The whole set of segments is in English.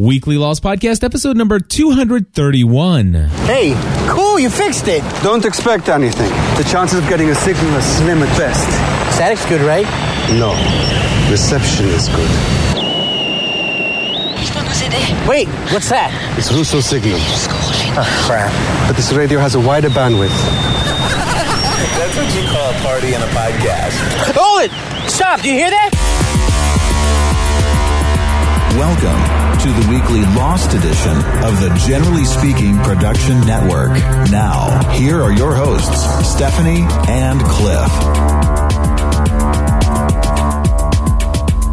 Weekly Lost Podcast, episode number 231. Hey, cool, you fixed it. Don't expect anything. The chances of getting a signal are slim at best. Static's good, right? No, reception is good. Wait, what's that? It's Rousseau's signal. Oh, crap. But this radio has a wider bandwidth. That's what you call a party and a podcast. Hold it! Stop, do you hear that? Welcome to the weekly Lost edition of the Generally Speaking Production Network. Now, here are your hosts, Stephanie and Cliff.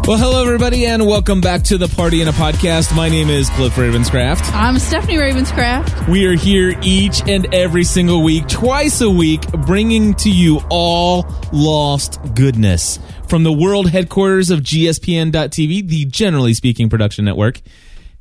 Well, hello, everybody, and welcome back to the Party in a Podcast. My name is Cliff Ravenscraft. I'm Stephanie Ravenscraft. We are here each and every single week, twice a week, bringing to you all Lost goodness. From the world headquarters of GSPN.TV, the Generally Speaking Production Network.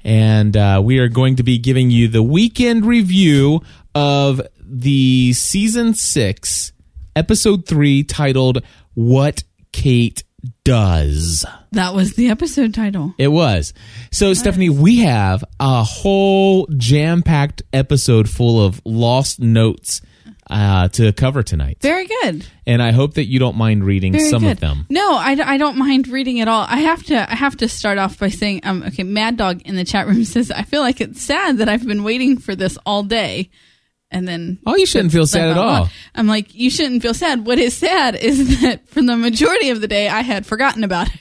And we are going to be giving you the weekend review of the Season 6, Episode 3, titled What Kate Does. That was the episode title. It was. So, Stephanie, we have a whole jam-packed episode full of Lost notes to cover tonight. Very good. And I hope that you don't mind reading of them. No, I don't mind reading at all. I have to start off by saying, okay, Mad Dog in the chat room says, I feel like it's sad that I've been waiting for this all day. And then... Oh, you shouldn't feel sad at all. I'm like, you shouldn't feel sad. What is sad is that for the majority of the day, I had forgotten about it.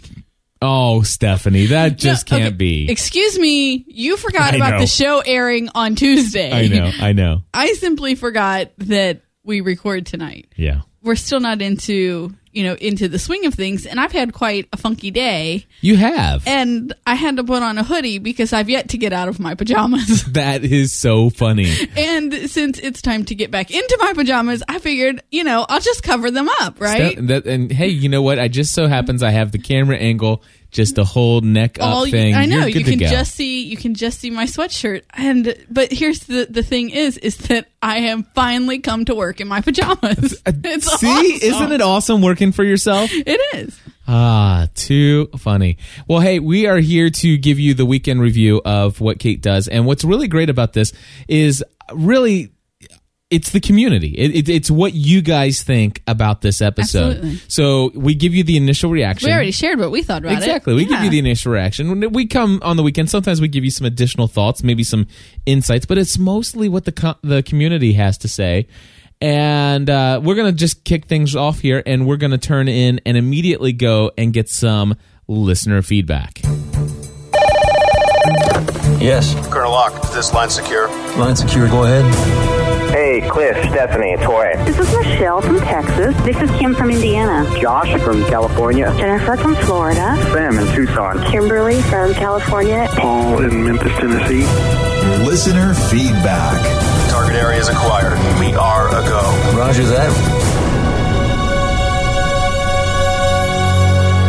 Oh, Stephanie, that just can't be. Excuse me, you forgot about the show airing on Tuesday. I know. I simply forgot that we record tonight. Yeah. We're still not into the swing of things, and I've had quite a funky day. You have. And I had to put on a hoodie because I've yet to get out of my pajamas. That is so funny. And since it's time to get back into my pajamas, I figured, I'll just cover them up, right? And hey, you know what? I just so happens I have the camera angle, just the whole neck up thing. I know. You can just see my sweatshirt. But here's the thing is that I have finally come to work in my pajamas. It's see, awesome. Isn't it awesome working for yourself? It is. Ah, too funny. Well, hey, we are here to give you the weekend review of What Kate Does. And what's really great about this is really... It's the community. It's what you guys think about this episode. Absolutely. So we give you the initial reaction. We already shared what we thought about it. Exactly. We give you the initial reaction. When we come on the weekend, sometimes we give you some additional thoughts, maybe some insights, but it's mostly what the community has to say. And we're going to just kick things off here, and we're going to turn in and immediately go and get some listener feedback. Yes. Colonel Locke, is this line secure? Line secure. Go ahead. Hey, Cliff, Stephanie, it's Jorge. This is Michelle from Texas. This is Kim from Indiana. Josh from California. Jennifer from Florida. Sam in Tucson. Kimberly from California. Paul in Memphis, Tennessee. Listener feedback. Target area is acquired. We are a go. Roger that.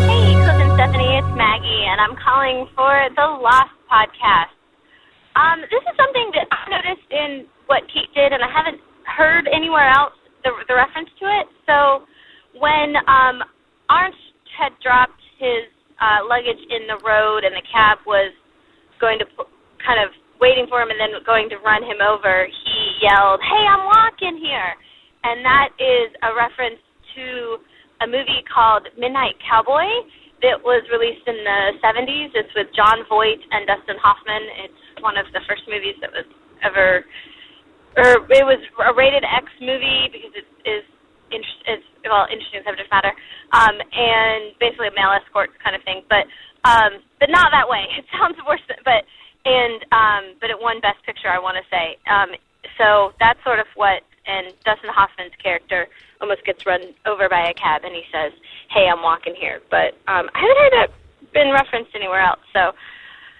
Hey, Cliff and Stephanie, it's Maggie, and I'm calling for the Lost Podcast. This is something that I noticed in what Kate did, and I haven't heard anywhere else the reference to it. So when Orange had dropped his luggage in the road and the cab was going to kind of waiting for him and then going to run him over, he yelled, "Hey, I'm walking here." And that is a reference to a movie called Midnight Cowboy that was released in the 70s. It's with John Voight and Dustin Hoffman. It's one of the first movies that was it was a rated X movie because it is interesting subject matter, and basically a male escort kind of thing, but not that way. It sounds worse, but it won Best Picture, I want to say. So that's sort of what. And Dustin Hoffman's character almost gets run over by a cab, and he says, "Hey, I'm walking here." But I haven't heard that been referenced anywhere else, so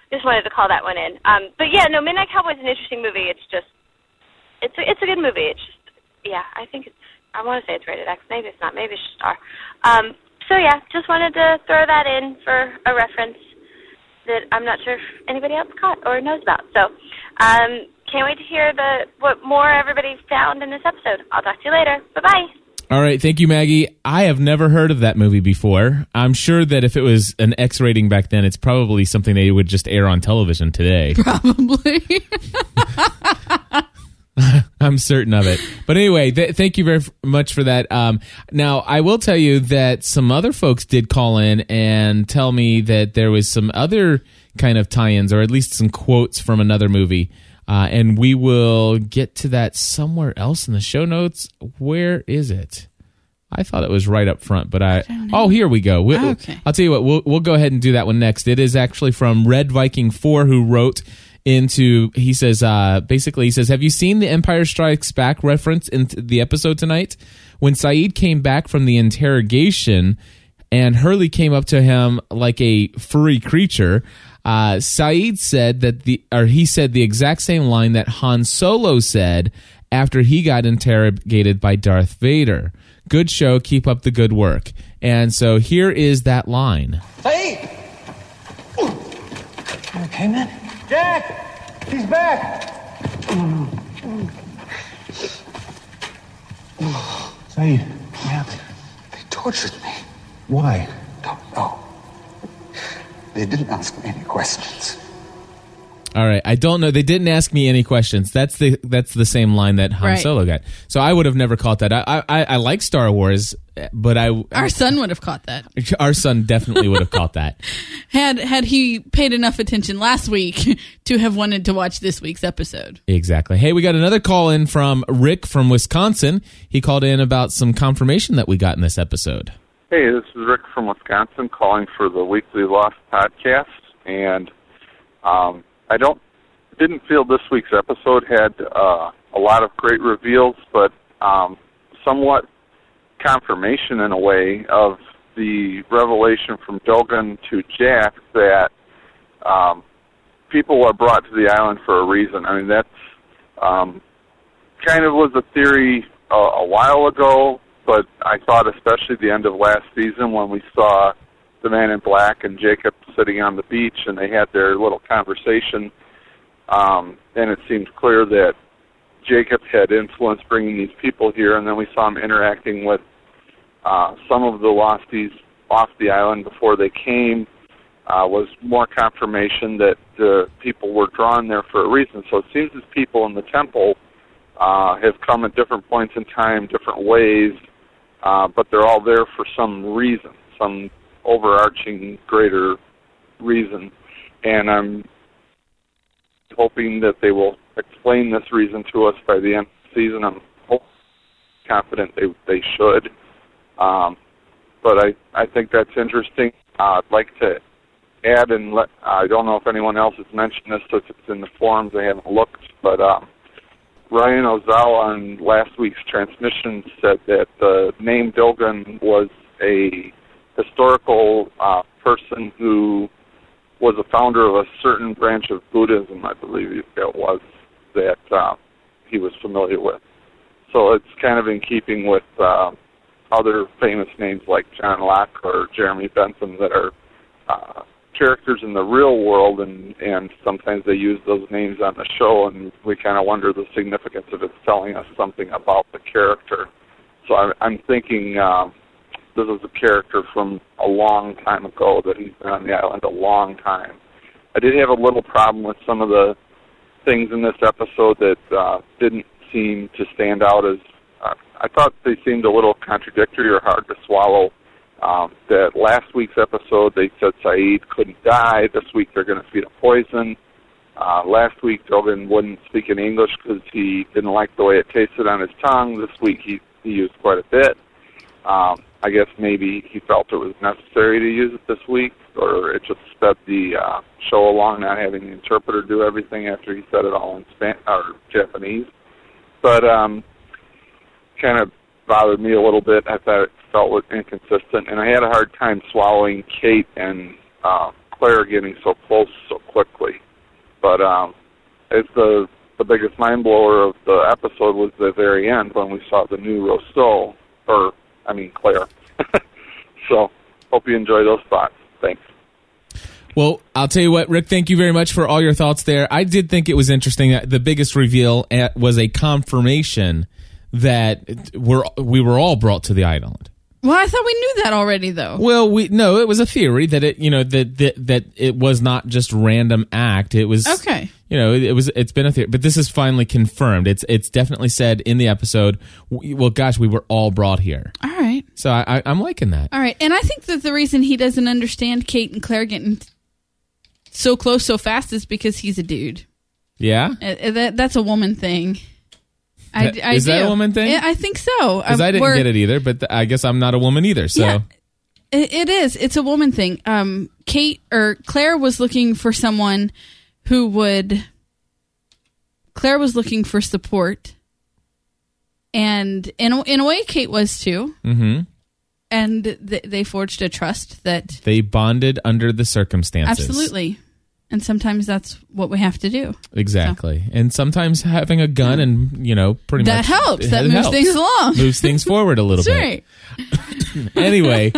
just wanted to call that one in. But yeah, no, Midnight Cowboy is an interesting movie. It's a good movie. It's just, I think I want to say it's rated X. Maybe it's not. Maybe it's just R. So yeah, just wanted to throw that in for a reference that I'm not sure if anybody else caught or knows about. So can't wait to hear what more everybody found in this episode. I'll talk to you later. Bye-bye. All right. Thank you, Maggie. I have never heard of that movie before. I'm sure that if it was an X rating back then, it's probably something they would just air on television today. Probably. I'm certain of it. But anyway, thank you very much for that. Now, I will tell you that some other folks did call in and tell me that there was some other kind of tie-ins, or at least some quotes from another movie. And we will get to that somewhere else in the show notes. Where is it? I thought it was right up front, but I don't know. Oh, here we go. Okay. I'll tell you what, we'll go ahead and do that one next. It is actually from Red Viking 4, who wrote into, he says, basically, he says, have you seen the Empire Strikes Back reference in the episode tonight? When Saeed came back from the interrogation and Hurley came up to him like a furry creature, Saeed said that he said the exact same line that Han Solo said after he got interrogated by Darth Vader. Good show. Keep up the good work. And so here is that line. Saeed! You okay, man? Jack! He's back! Saeed. Yeah, they tortured me. Why? Don't know. They didn't ask me any questions. All right. I don't know. They didn't ask me any questions. That's the same line that Han Solo got. So I would have never caught that. I like Star Wars, but our son would have caught that. Our son definitely would have caught that. Had he paid enough attention last week to have wanted to watch this week's episode. Exactly. Hey, we got another call in from Rick from Wisconsin. He called in about some confirmation that we got in this episode. Hey, this is Rick from Wisconsin calling for the Weekly Lost podcast. And I didn't feel this week's episode had a lot of great reveals, but somewhat confirmation in a way of the revelation from Dogen to Jack that people are brought to the island for a reason. I mean, that's kind of was a theory a while ago, but I thought especially the end of last season when we saw the Man in Black and Jacob sitting on the beach and they had their little conversation, and it seemed clear that Jacob had influence bringing these people here, and then we saw him interacting with some of the losties off the island before they came, was more confirmation that the people were drawn there for a reason. So it seems as people in the temple have come at different points in time, different ways, but they're all there for some reason, some overarching greater reason, and I'm hoping that they will explain this reason to us by the end of the season. I'm confident they should, but I think that's interesting. I'd like to add, and I don't know if anyone else has mentioned this, if it's in the forums, I haven't looked, but Ryan Ozawa on last week's transmission said that the name Dogen was a historical person who was a founder of a certain branch of Buddhism, I believe it was, that he was familiar with. So it's kind of in keeping with other famous names like John Locke or Jeremy Bentham that are characters in the real world, and sometimes they use those names on the show, and we kind of wonder the significance of it telling us something about the character. So I'm thinking this is a character from a long time ago, that he's been on the island a long time. I did have a little problem with some of the things in this episode that didn't seem to stand out as I thought they seemed a little contradictory or hard to swallow. That last week's episode, they said Saeed couldn't die. This week, they're going to feed him poison. Last week, Dogen wouldn't speak in English because he didn't like the way it tasted on his tongue. This week, he used quite a bit. I guess maybe he felt it was necessary to use it this week, or it just sped the show along, not having the interpreter do everything after he said it all in Spanish or Japanese. But kind of bothered me a little bit. I thought it felt inconsistent, and I had a hard time swallowing Kate and Claire getting so close so quickly. But it's the biggest mind blower of the episode was the very end when we saw the new Rousseau, Claire. So hope you enjoy those thoughts. Thanks. Well, I'll tell you what, Rick, thank you very much for all your thoughts there. I did think it was interesting that the biggest reveal was a confirmation that we were all brought to the island. Well, I thought we knew that already, though. Well, no, it was a theory that it, you know, that it was not just random act. It was okay. You know, it's been a theory, but this is finally confirmed. It's definitely said in the episode. Well, gosh, we were all brought here. All right. So I'm liking that. All right, and I think that the reason he doesn't understand Kate and Claire getting so close so fast is because he's a dude. Yeah. That's a woman thing. Is that a woman thing? I think so. Because I didn't get it either, but I guess I'm not a woman either. So yeah, it is. It's a woman thing. Kate or Claire was looking for someone who would. Claire was looking for support, and in a way, Kate was too. Mm-hmm. And they forged a trust that they bonded under the circumstances. Absolutely. And sometimes that's what we have to do. Exactly. So. And sometimes having a gun and, you know, pretty much. That helps. That moves things along. Moves things forward a little bit. That's right. Anyway,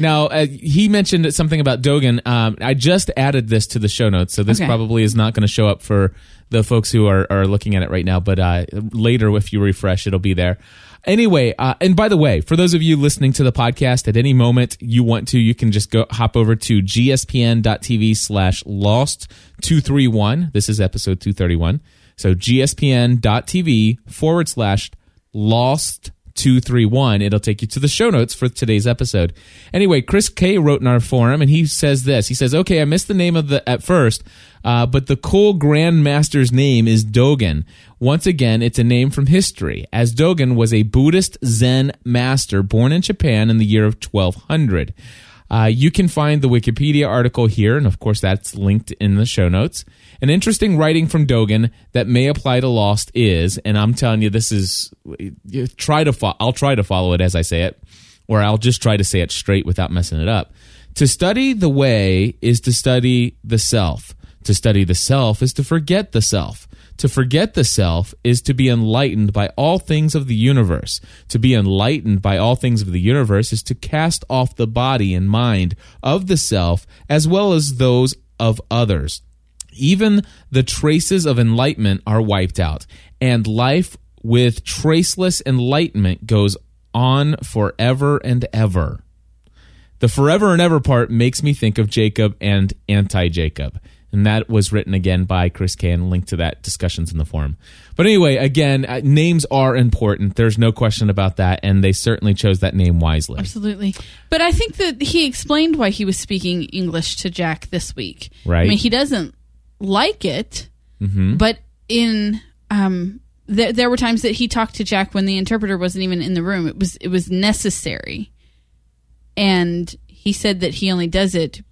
now he mentioned something about Dogen. I just added this to the show notes, so this probably is not going to show up for the folks who are looking at it right now. But later, if you refresh, it'll be there. Anyway, and by the way, for those of you listening to the podcast, at any moment you want to, you can just go hop over to gspn.tv/lost231. This is episode 231. So gspn.tv/lost231. It'll take you to the show notes for today's episode. Anyway, Chris K wrote in our forum, and he says this. He says, okay, I missed the name at first, but the cool grandmaster's name is Dogen. Once again, it's a name from history, as Dogen was a Buddhist Zen master born in Japan in the year of 1200. You can find the Wikipedia article here, and of course that's linked in the show notes. An interesting writing from Dogen that may apply to Lost is, and I'm telling you, this is, I'll try to follow it as I say it, or I'll just try to say it straight without messing it up. To study the way is to study the self. To study the self is to forget the self. To forget the self is to be enlightened by all things of the universe. To be enlightened by all things of the universe is to cast off the body and mind of the self as well as those of others. Even the traces of enlightenment are wiped out, and life with traceless enlightenment goes on forever and ever. The forever and ever part makes me think of Jacob and anti-Jacob. And that was written again by Chris K, and linked to that discussions in the forum. But anyway, again, names are important. There's no question about that. And they certainly chose that name wisely. Absolutely. But I think that he explained why he was speaking English to Jack this week. Right. I mean, he doesn't like it, but in there were times that he talked to Jack when the interpreter wasn't even in the room. It was necessary. And he said that he only does it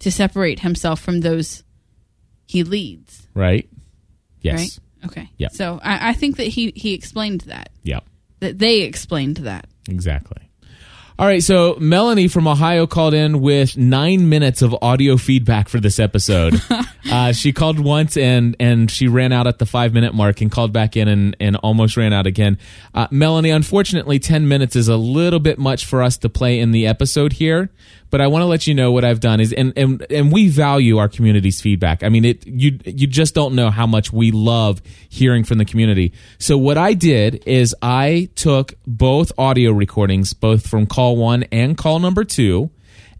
to separate himself from those he leads. Right. Yes. Right? Okay. Yep. So I think that he explained that. Yep. That they explained that. Exactly. All right. So Melanie from Ohio called in with 9 minutes of audio feedback for this episode. She called once and she ran out at the 5-minute mark and called back in and almost ran out again. Melanie, unfortunately, 10 minutes is a little bit much for us to play in the episode here. But I want to let you know what I've done is, and we value our community's feedback. I mean, you just don't know how much we love hearing from the community. So what I did is I took both audio recordings, both from call 1 and call number 2,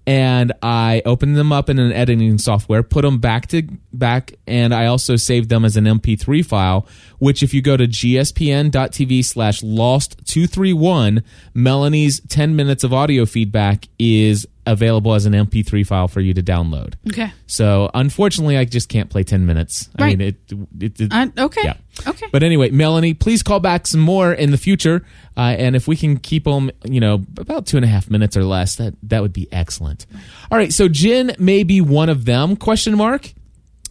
and I opened them up in an editing software, put them back to back, and I also saved them as an MP3 file, which if you go to gspn.tv/lost231, Melanie's 10 minutes of audio feedback is available as an MP3 file for you to download. Okay. So unfortunately, I just can't play 10 minutes. Right. I mean, okay. Yeah. Okay. But anyway, Melanie, please call back some more in the future. And if we can keep them, you know, about 2.5 minutes or less, that would be excellent. All right. So Jen may be one of them, ?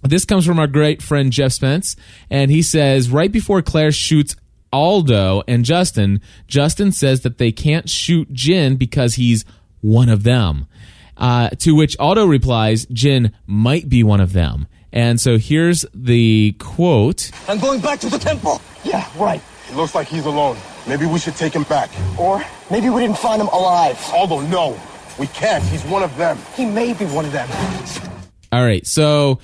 This comes from our great friend Jeff Spence. And he says, right before Claire shoots Aldo and Justin says that they can't shoot Jen because he's one of them. To which Aldo replies, Jen might be one of them. And so here's the quote. I'm going back to the temple. Yeah, right. It looks like he's alone. Maybe we should take him back. Or maybe we didn't find him alive. Aldo, no. We can't. He's one of them. He may be one of them. All right. So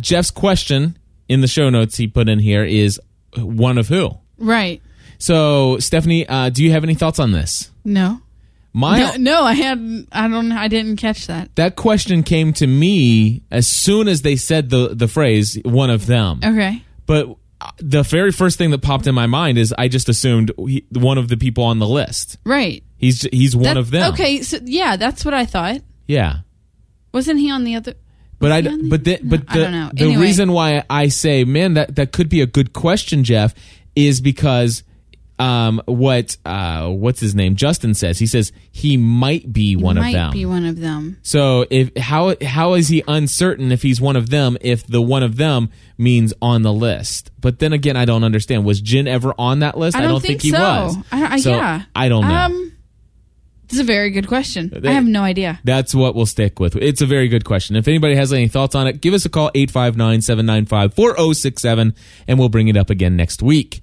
Jeff's question in the show notes he put in here is, one of who? Right. So, Stephanie, do you have any thoughts on this? No. I didn't catch that. That question came to me as soon as they said the phrase, one of them. Okay. But the very first thing that popped in my mind is I just assumed one of the people on the list. Right. He's one of them. Okay, so yeah, that's what I thought. Yeah. Wasn't he on the other... But the reason why I say, man, that could be a good question, Jeff, is because what's his name? Justin says. He says he might be one of them. Might be one of them. So how is he uncertain if he's one of them if the one of them means on the list? But then again, I don't understand. Was Jin ever on that list? I don't think he was. I don't know. It's a very good question. I have no idea. That's what we'll stick with. It's a very good question. If anybody has any thoughts on it, give us a call, 859-795-4067, and we'll bring it up again next week.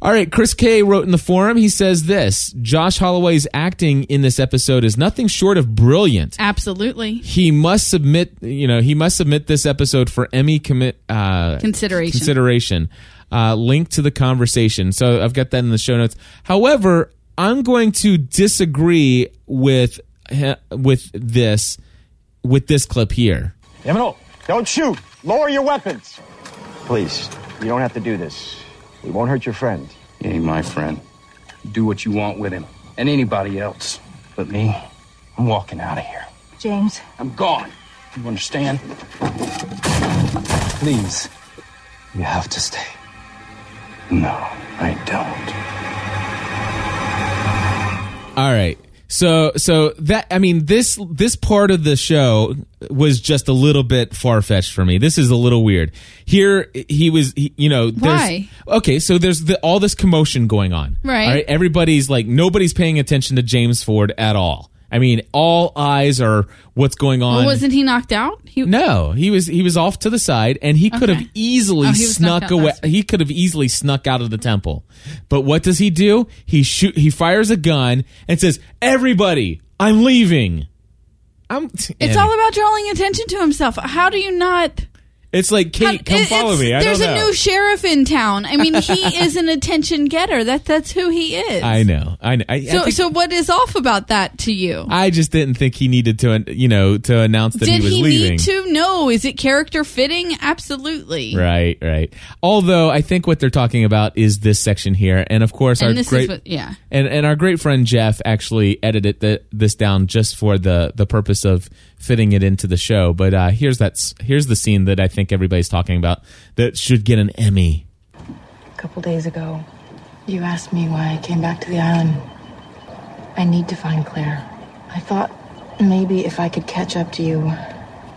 All right, Chris K. wrote in the forum, he says this, Josh Holloway's acting in this episode is nothing short of brilliant. Absolutely. He must submit this episode for Emmy consideration. Link to the conversation. So I've got that in the show notes. However, I'm going to disagree with this clip here. Yamino, don't shoot. Lower your weapons. Please, you don't have to do this. We won't hurt your friend. He ain't my friend. Do what you want with him and anybody else. But me, I'm walking out of here. James. I'm gone. You understand? Please, you have to stay. No, I don't. All right. So that, I mean, this part of the show was just a little bit far-fetched for me. This is a little weird. Here he was, why? Okay, so there's all this commotion going on. Right. All right. Everybody's like, nobody's paying attention to James Ford at all. I mean, all eyes are what's going on. Well, wasn't he knocked out? No, he was off to the side, and he could have easily snuck away. He could have easily snuck out of the temple. But what does he do? He fires a gun and says, "Everybody, I'm leaving." It's all about drawing attention to himself. How do you not? It's like, Kate, come follow me. I don't know. There's a new sheriff in town. I mean, he is an attention getter. That's who he is. I know. So what is off about that to you? I just didn't think he needed to announce that he was leaving. Did he need to? No. Is it character fitting? Absolutely. Right. Although I think what they're talking about is this section here, and of course our great friend Jeff actually edited this down just for the purpose of fitting it into the show, but here's the scene that I think everybody's talking about that should get an Emmy. A couple days ago, you asked me why I came back to the island. I need to find Claire. I thought maybe if I could catch up to you,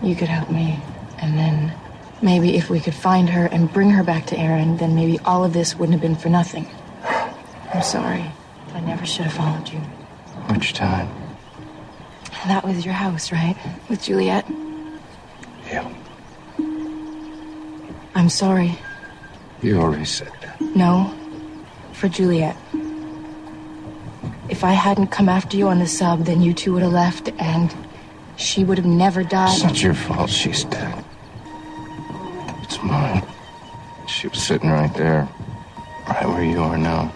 you could help me. And then maybe if we could find her and bring her back to Aaron, then maybe all of this wouldn't have been for nothing. I'm sorry. I never should have followed you. Which time? That was your house, right? With Juliet? Yeah. I'm sorry. You already said that. No. For Juliet. If I hadn't come after you on the sub, then you two would have left, and she would have never died. It's not your fault she's dead. It's mine. She was sitting right there. Right where you are now.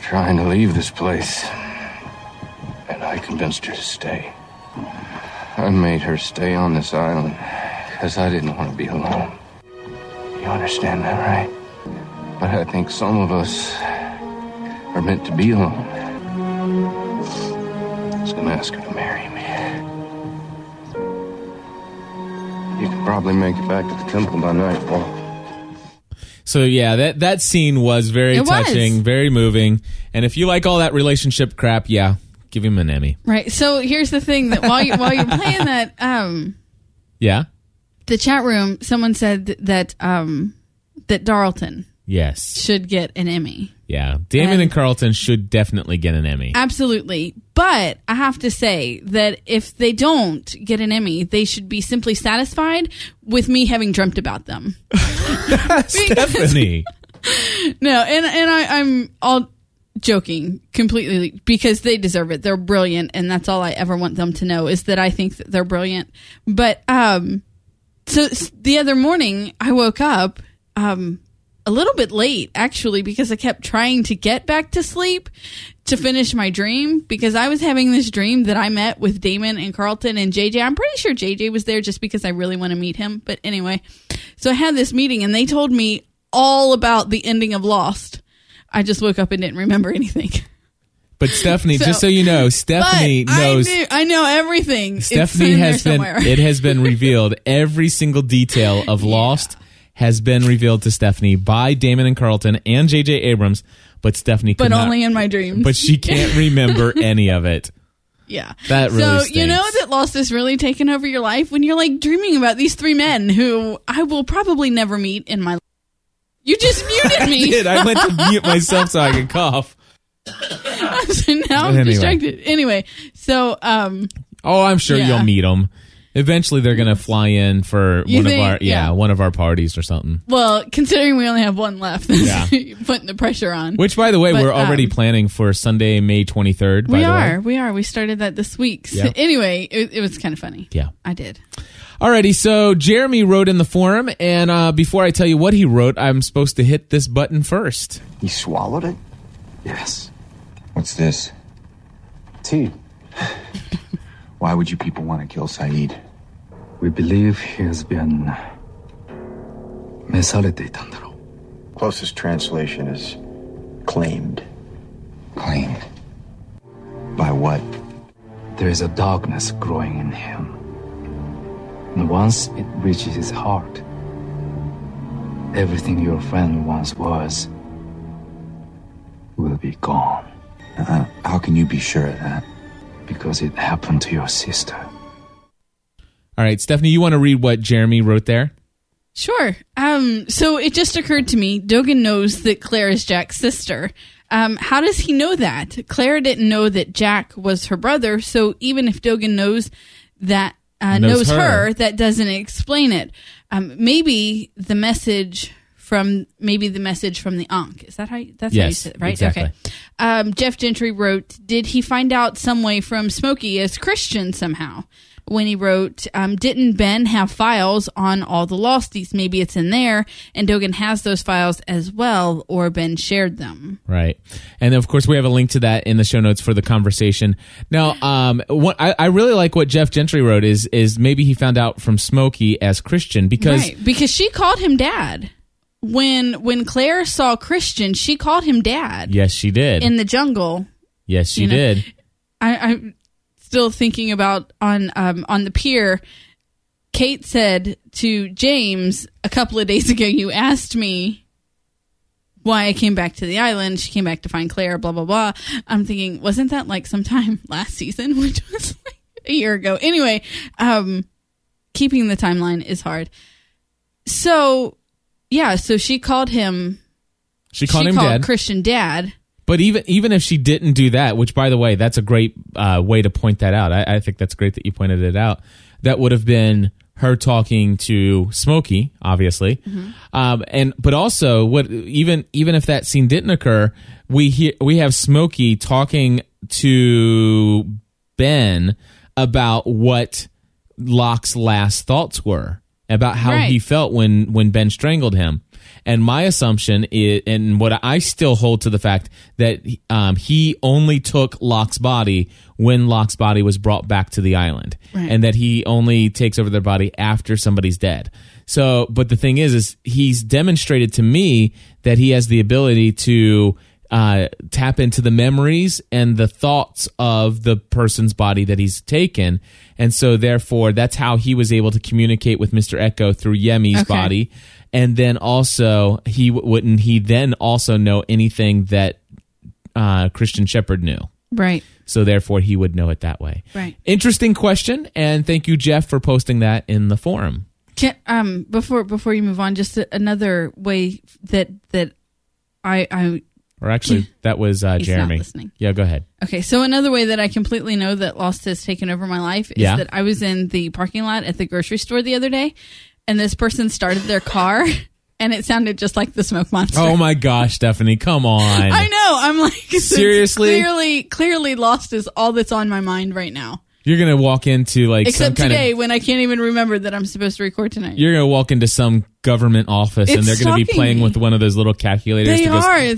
Trying to leave this place. And I convinced her to stay. I made her stay on this island because I didn't want to be alone. You understand that, right? But I think some of us are meant to be alone. I was going to ask her to marry me. You could probably make it back to the temple by nightfall. So, yeah, that scene was very touching, very moving. And if you like all that relationship crap, yeah. Give him an Emmy. Right. So here's the thing that while you're playing that, the chat room, someone said that Darlton should get an Emmy. Yeah. Damon and Carlton should definitely get an Emmy. Absolutely. But I have to say that if they don't get an Emmy, they should be simply satisfied with me having dreamt about them. Stephanie. No. And I'm all joking completely, because they deserve it. They're brilliant, and that's all I ever want them to know is that I think that they're brilliant. But so the other morning I woke up a little bit late, actually, because I kept trying to get back to sleep to finish my dream, because I was having this dream that I met with Damon and Carlton and JJ. I'm pretty sure JJ was there just because I really want to meet him. But anyway, so I had this meeting and they told me all about the ending of Lost. I just woke up and didn't remember anything. But Stephanie, just so you know, Stephanie knows. I know everything. Stephanie has been. It has been revealed. Every single detail of Lost has been revealed to Stephanie by Damon and Carlton and J.J. Abrams. But Stephanie, could not, only in my dreams. But she can't remember any of it. Yeah, that really. So stinks. You know that Lost is really taking over your life when you're like dreaming about these three men who I will probably never meet in my life. You just muted me. I did. I went to mute myself so I could cough. So now I'm distracted. Anyway, so I'm sure you'll meet them. Eventually, they're gonna fly in for one of our parties or something. Well, considering we only have one left, putting the pressure on. Which, by the way, we're already planning for Sunday, May 23rd. We are. We started that this week. So anyway, it was kind of funny. Yeah, I did. Alrighty, so Jeremy wrote in the forum, and before I tell you what he wrote, I'm supposed to hit this button first. He swallowed it? Yes. What's this? Tea. Why would you people want to kill Saeed? We believe he has been misalidated. Closest translation is claimed. Claimed? By what? There is a darkness growing in him. And once it reaches his heart, everything your friend once was will be gone. How can you be sure of that? Because it happened to your sister. All right, Stephanie, you want to read what Jeremy wrote there? Sure. So it just occurred to me, Dogen knows that Claire is Jack's sister. How does he know that? Claire didn't know that Jack was her brother, so even if Dogen knows that, knows her, that doesn't explain it. Maybe the message from the Ankh. Is that how how you said it, right? Exactly. Okay. Jeff Gentry wrote, did he find out some way from Smokey as Christian somehow? When he wrote, didn't Ben have files on all the losties? Maybe it's in there, and Dogen has those files as well, or Ben shared them. Right. And, of course, we have a link to that in the show notes for the conversation. Now, what I really like what Jeff Gentry wrote is maybe he found out from Smokey as Christian because... Right, because she called him Dad. When Claire saw Christian, she called him Dad. Yes, she did. In the jungle. Yes, she did. I'm still thinking about on the pier, Kate said to James a couple of days ago, you asked me why I came back to the island. She came back to find Claire, blah, blah, blah. I'm thinking, wasn't that like sometime last season, which was like a year ago? Anyway, keeping the timeline is hard. So, yeah, so she called him Dad. Christian Dad. But even if she didn't do that, which, by the way, that's a great way to point that out. I think that's great that you pointed it out. That would have been her talking to Smokey, obviously. Mm-hmm. But also, even if that scene didn't occur, we have Smokey talking to Ben about what Locke's last thoughts were, about how he felt when Ben strangled him. And my assumption is, and what I still hold to the fact, that he only took Locke's body when Locke's body was brought back to the island. Right. And that he only takes over their body after somebody's dead. So, but the thing is he's demonstrated to me that he has the ability to tap into the memories and the thoughts of the person's body that he's taken. And so, therefore, that's how he was able to communicate with Mr. Echo through Yemi's body. And then also, he then also know anything that Christian Shepherd knew. Right. So, therefore, he would know it that way. Right. Interesting question, and thank you, Jeff, for posting that in the forum. Before you move on, just another way that I Or actually, that was Jeremy. He's not listening. Yeah, go ahead. Okay, so another way that I completely know that Lost has taken over my life is that I was in the parking lot at the grocery store the other day, and this person started their car, and it sounded just like the smoke monster. Oh my gosh, Stephanie, come on. I know. I'm like, seriously? Clearly Lost is all that's on my mind right now. You're going to walk into like except some today kind of, when I can't even remember that I'm supposed to record tonight. You're going to walk into some government office and they're going to be playing with one of those little calculators. They are. They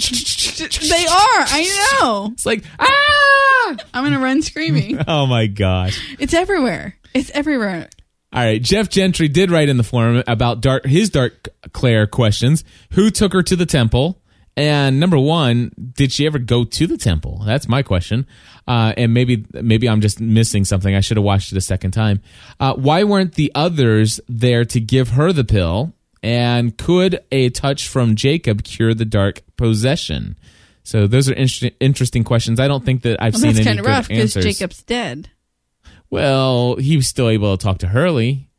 are. I know. It's like, ah! I'm going to run screaming. Oh my gosh. It's everywhere. It's everywhere. All right, Jeff Gentry did write in the forum about his dark Claire questions. Who took her to the temple? And number one, did she ever go to the temple? That's my question. And maybe I'm just missing something. I should have watched it a second time. Why weren't the others there to give her the pill? And could a touch from Jacob cure the dark possession? So those are interesting questions. I don't think that I've seen any good answers. Well, that's kind of rough because Jacob's dead. Well, he was still able to talk to Hurley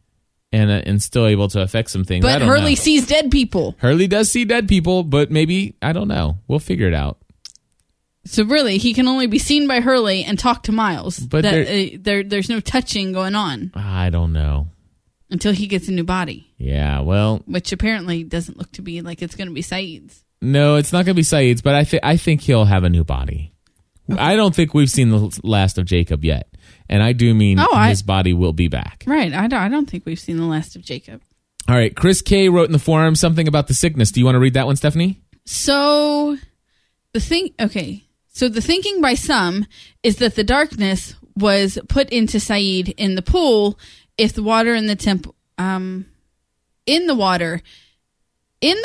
and still able to affect some things. But Hurley sees dead people. Hurley does see dead people, but maybe, I don't know. We'll figure it out. So really, he can only be seen by Hurley and talk to Miles. But there's no touching going on. I don't know. Until he gets a new body. Yeah, well. Which apparently doesn't look to be like it's going to be Saeed's. No, it's not going to be Saeed's, but I think he'll have a new body. Okay. I don't think we've seen the last of Jacob yet. And I do mean his body will be back. Right. I don't think we've seen the last of Jacob. All right. Chris K. wrote in the forum something about the sickness. Do you want to read that one, Stephanie? So the thinking by some is that the darkness was put into Saeed in the pool if the water in the temple... In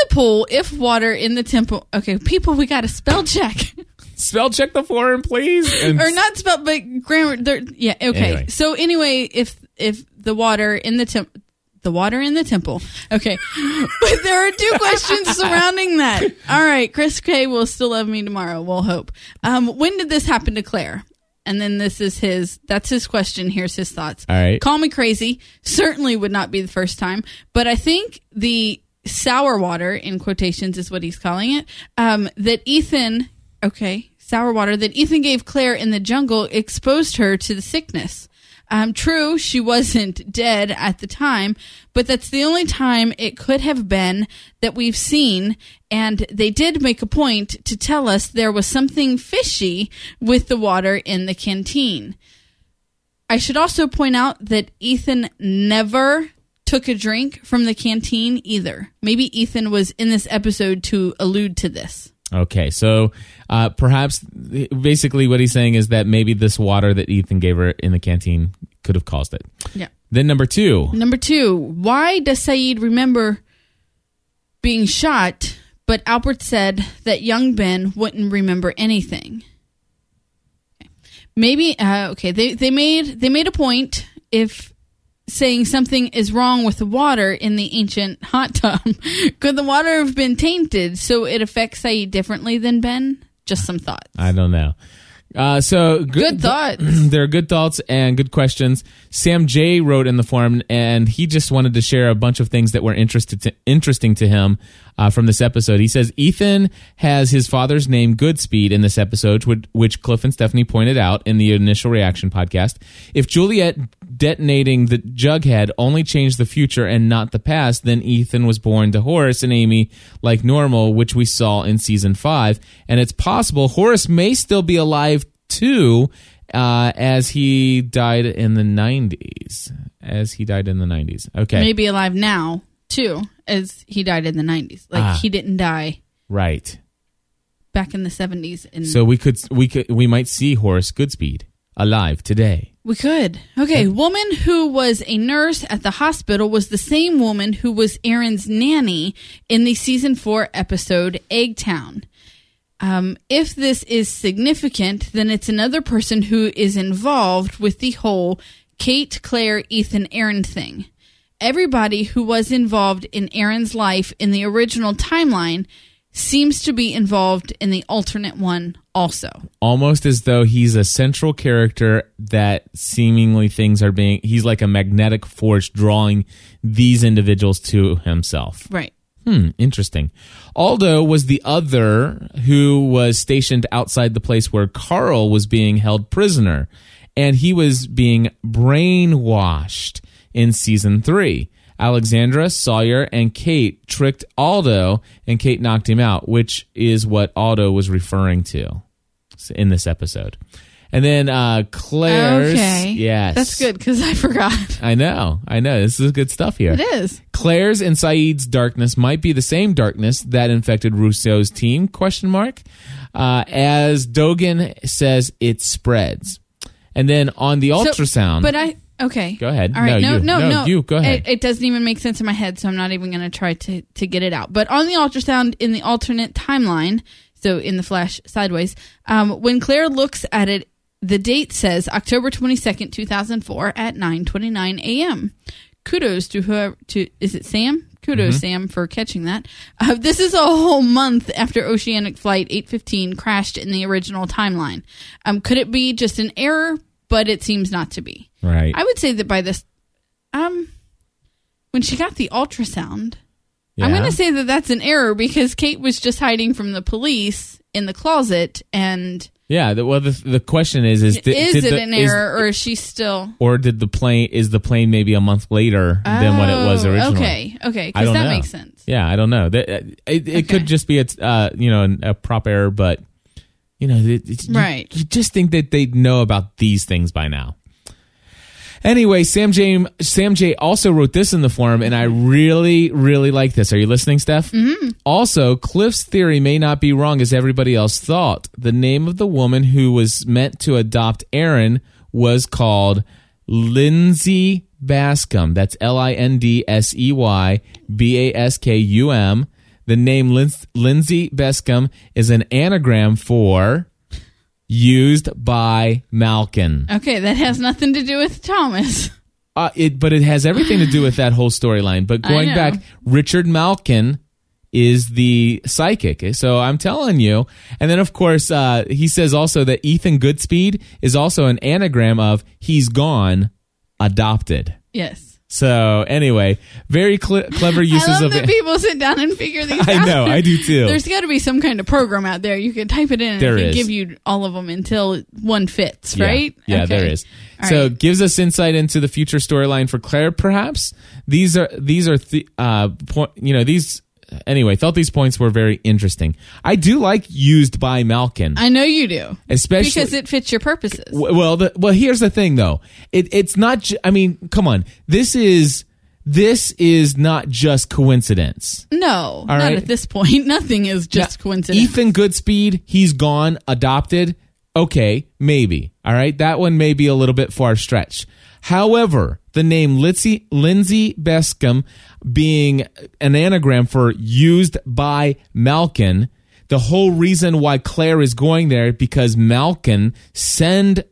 the pool, if water in the temple... Okay, people, we got to spell check. Spell check the forum, please. Or not spell, but grammar. Yeah, okay. Anyway. So anyway, if the water in the temple... The water in the temple. Okay. But there are two questions surrounding that. All right, Chris K. will still love me tomorrow. We'll hope. When did this happen to Claire? And then that's his question. Here's his thoughts. All right. Call me crazy. Certainly would not be the first time. But I think the... sour water, in quotations, is what he's calling it, that Ethan gave Claire in the jungle exposed her to the sickness. True, she wasn't dead at the time, but that's the only time it could have been that we've seen, and they did make a point to tell us there was something fishy with the water in the canteen. I should also point out that Ethan never... took a drink from the canteen either. Maybe Ethan was in this episode to allude to this. Okay, so perhaps basically what he's saying is that maybe this water that Ethan gave her in the canteen could have caused it. Yeah. Then number two, why does Saeed remember being shot, but Albert said that young Ben wouldn't remember anything? Okay. Maybe, they made a point if... saying something is wrong with the water in the ancient hot tub. Could the water have been tainted so it affects Saeed differently than Ben? Just some thoughts. I don't know. Good thoughts. There are good thoughts and good questions. Sam J. wrote in the forum, and he just wanted to share a bunch of things that were interesting to him from this episode. He says, Ethan has his father's name Goodspeed in this episode, which Cliff and Stephanie pointed out in the Initial Reaction podcast. If Juliet detonating the Jughead only changed the future and not the past, then Ethan was born to Horace and Amy like normal, which we saw in Season 5. And it's possible Horace may still be alive too, as he died in the 90s. Okay. Maybe alive now, too, as he died in the 90s. Like, he didn't die. Right. Back in the 70s. So we might see Horace Goodspeed alive today. We could. Okay, woman who was a nurse at the hospital was the same woman who was Aaron's nanny in the Season 4 episode, Eggtown. If this is significant, then it's another person who is involved with the whole Kate, Claire, Ethan, Aaron thing. Everybody who was involved in Aaron's life in the original timeline seems to be involved in the alternate one also. Almost as though he's a central character that seemingly he's like a magnetic force drawing these individuals to himself. Right. Interesting. Aldo was the other who was stationed outside the place where Carl was being held prisoner, and he was being brainwashed in Season 3. Alexandra, Sawyer, and Kate tricked Aldo, and Kate knocked him out, which is what Aldo was referring to in this episode. And then Claire's. Okay. Yes. That's good because I forgot. I know. This is good stuff here. It is. Claire's and Saeed's darkness might be the same darkness that infected Rousseau's team, ? As Dogen says, it spreads. And then on the ultrasound. Okay. Go ahead. All right. No. You go ahead. It doesn't even make sense in my head, so I'm not even going to try to get it out. But on the ultrasound in the alternate timeline, so in the flash sideways, when Claire looks at it, the date says October 22nd, 2004 at 9:29 a.m. Kudos to whoever. Is it Sam? Kudos, mm-hmm. Sam, for catching that. This is a whole month after Oceanic Flight 815 crashed in the original timeline. Could it be just an error? But it seems not to be. Right. I would say that by this, when she got the ultrasound, yeah. I'm going to say that that's an error because Kate was just hiding from the police in the closet and... Yeah, well, the question is it an error, or is she still... Or is the plane maybe a month later than what it was originally? Okay, because that makes sense. Yeah, I don't know. It could just be a prop error, but... right. You just think that they'd know about these things by now. Anyway, Sam J also wrote this in the forum, and I really, really like this. Are you listening, Steph? Mm-hmm. Also, Cliff's theory may not be wrong as everybody else thought. The name of the woman who was meant to adopt Aaron was called Lindsey Baskum. That's LINDSEY BASKUM. The name Lindsey Baskum is an anagram for used by Malkin. Okay, that has nothing to do with Thomas. But it has everything to do with that whole storyline. But going back, Richard Malkin is the psychic. So I'm telling you. And then, of course, he says also that Ethan Goodspeed is also an anagram of he's gone, adopted. Yes. So anyway, very clever uses I love that people sit down and figure these out. I know, I do too. There's got to be some kind of program out there. You can type it in and it can give you all of them until one fits, right? Yeah, okay. There is. All so right. Gives us insight into the future storyline for Claire, perhaps. Anyway, thought these points were very interesting. I do like used by Malkin. I know you do. Especially because it fits your purposes. Well, here's the thing though. It's not come on. This is not just coincidence. No. All right? At this point. Nothing is just coincidence. Ethan Goodspeed, he's gone, adopted. Okay, maybe. All right? That one may be a little bit far stretched. However, the name Lindsey Baskum being an anagram for used by Malkin, the whole reason why Claire is going there because Malkin sent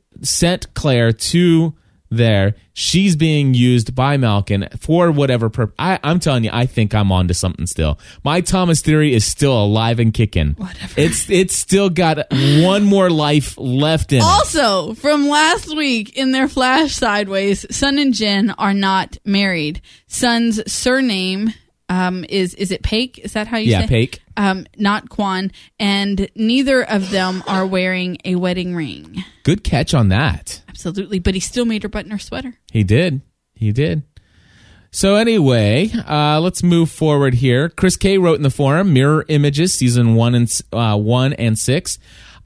Claire to there. She's being used by Malkin for whatever purpose. I'm telling you, I think I'm onto something still. My Thomas theory is still alive and kicking. Whatever. It's still got one more life left in it. Also, from last week in their flash sideways, Sun and Jen are not married. Sun's surname is it Paik? Is that how you say? Yeah, Paik. Not Kwan, and neither of them are wearing a wedding ring. Good catch on that. Absolutely, but he still made her button her sweater. He did. So anyway, let's move forward here. Chris K wrote in the forum, Mirror Images, Season 1 and 6.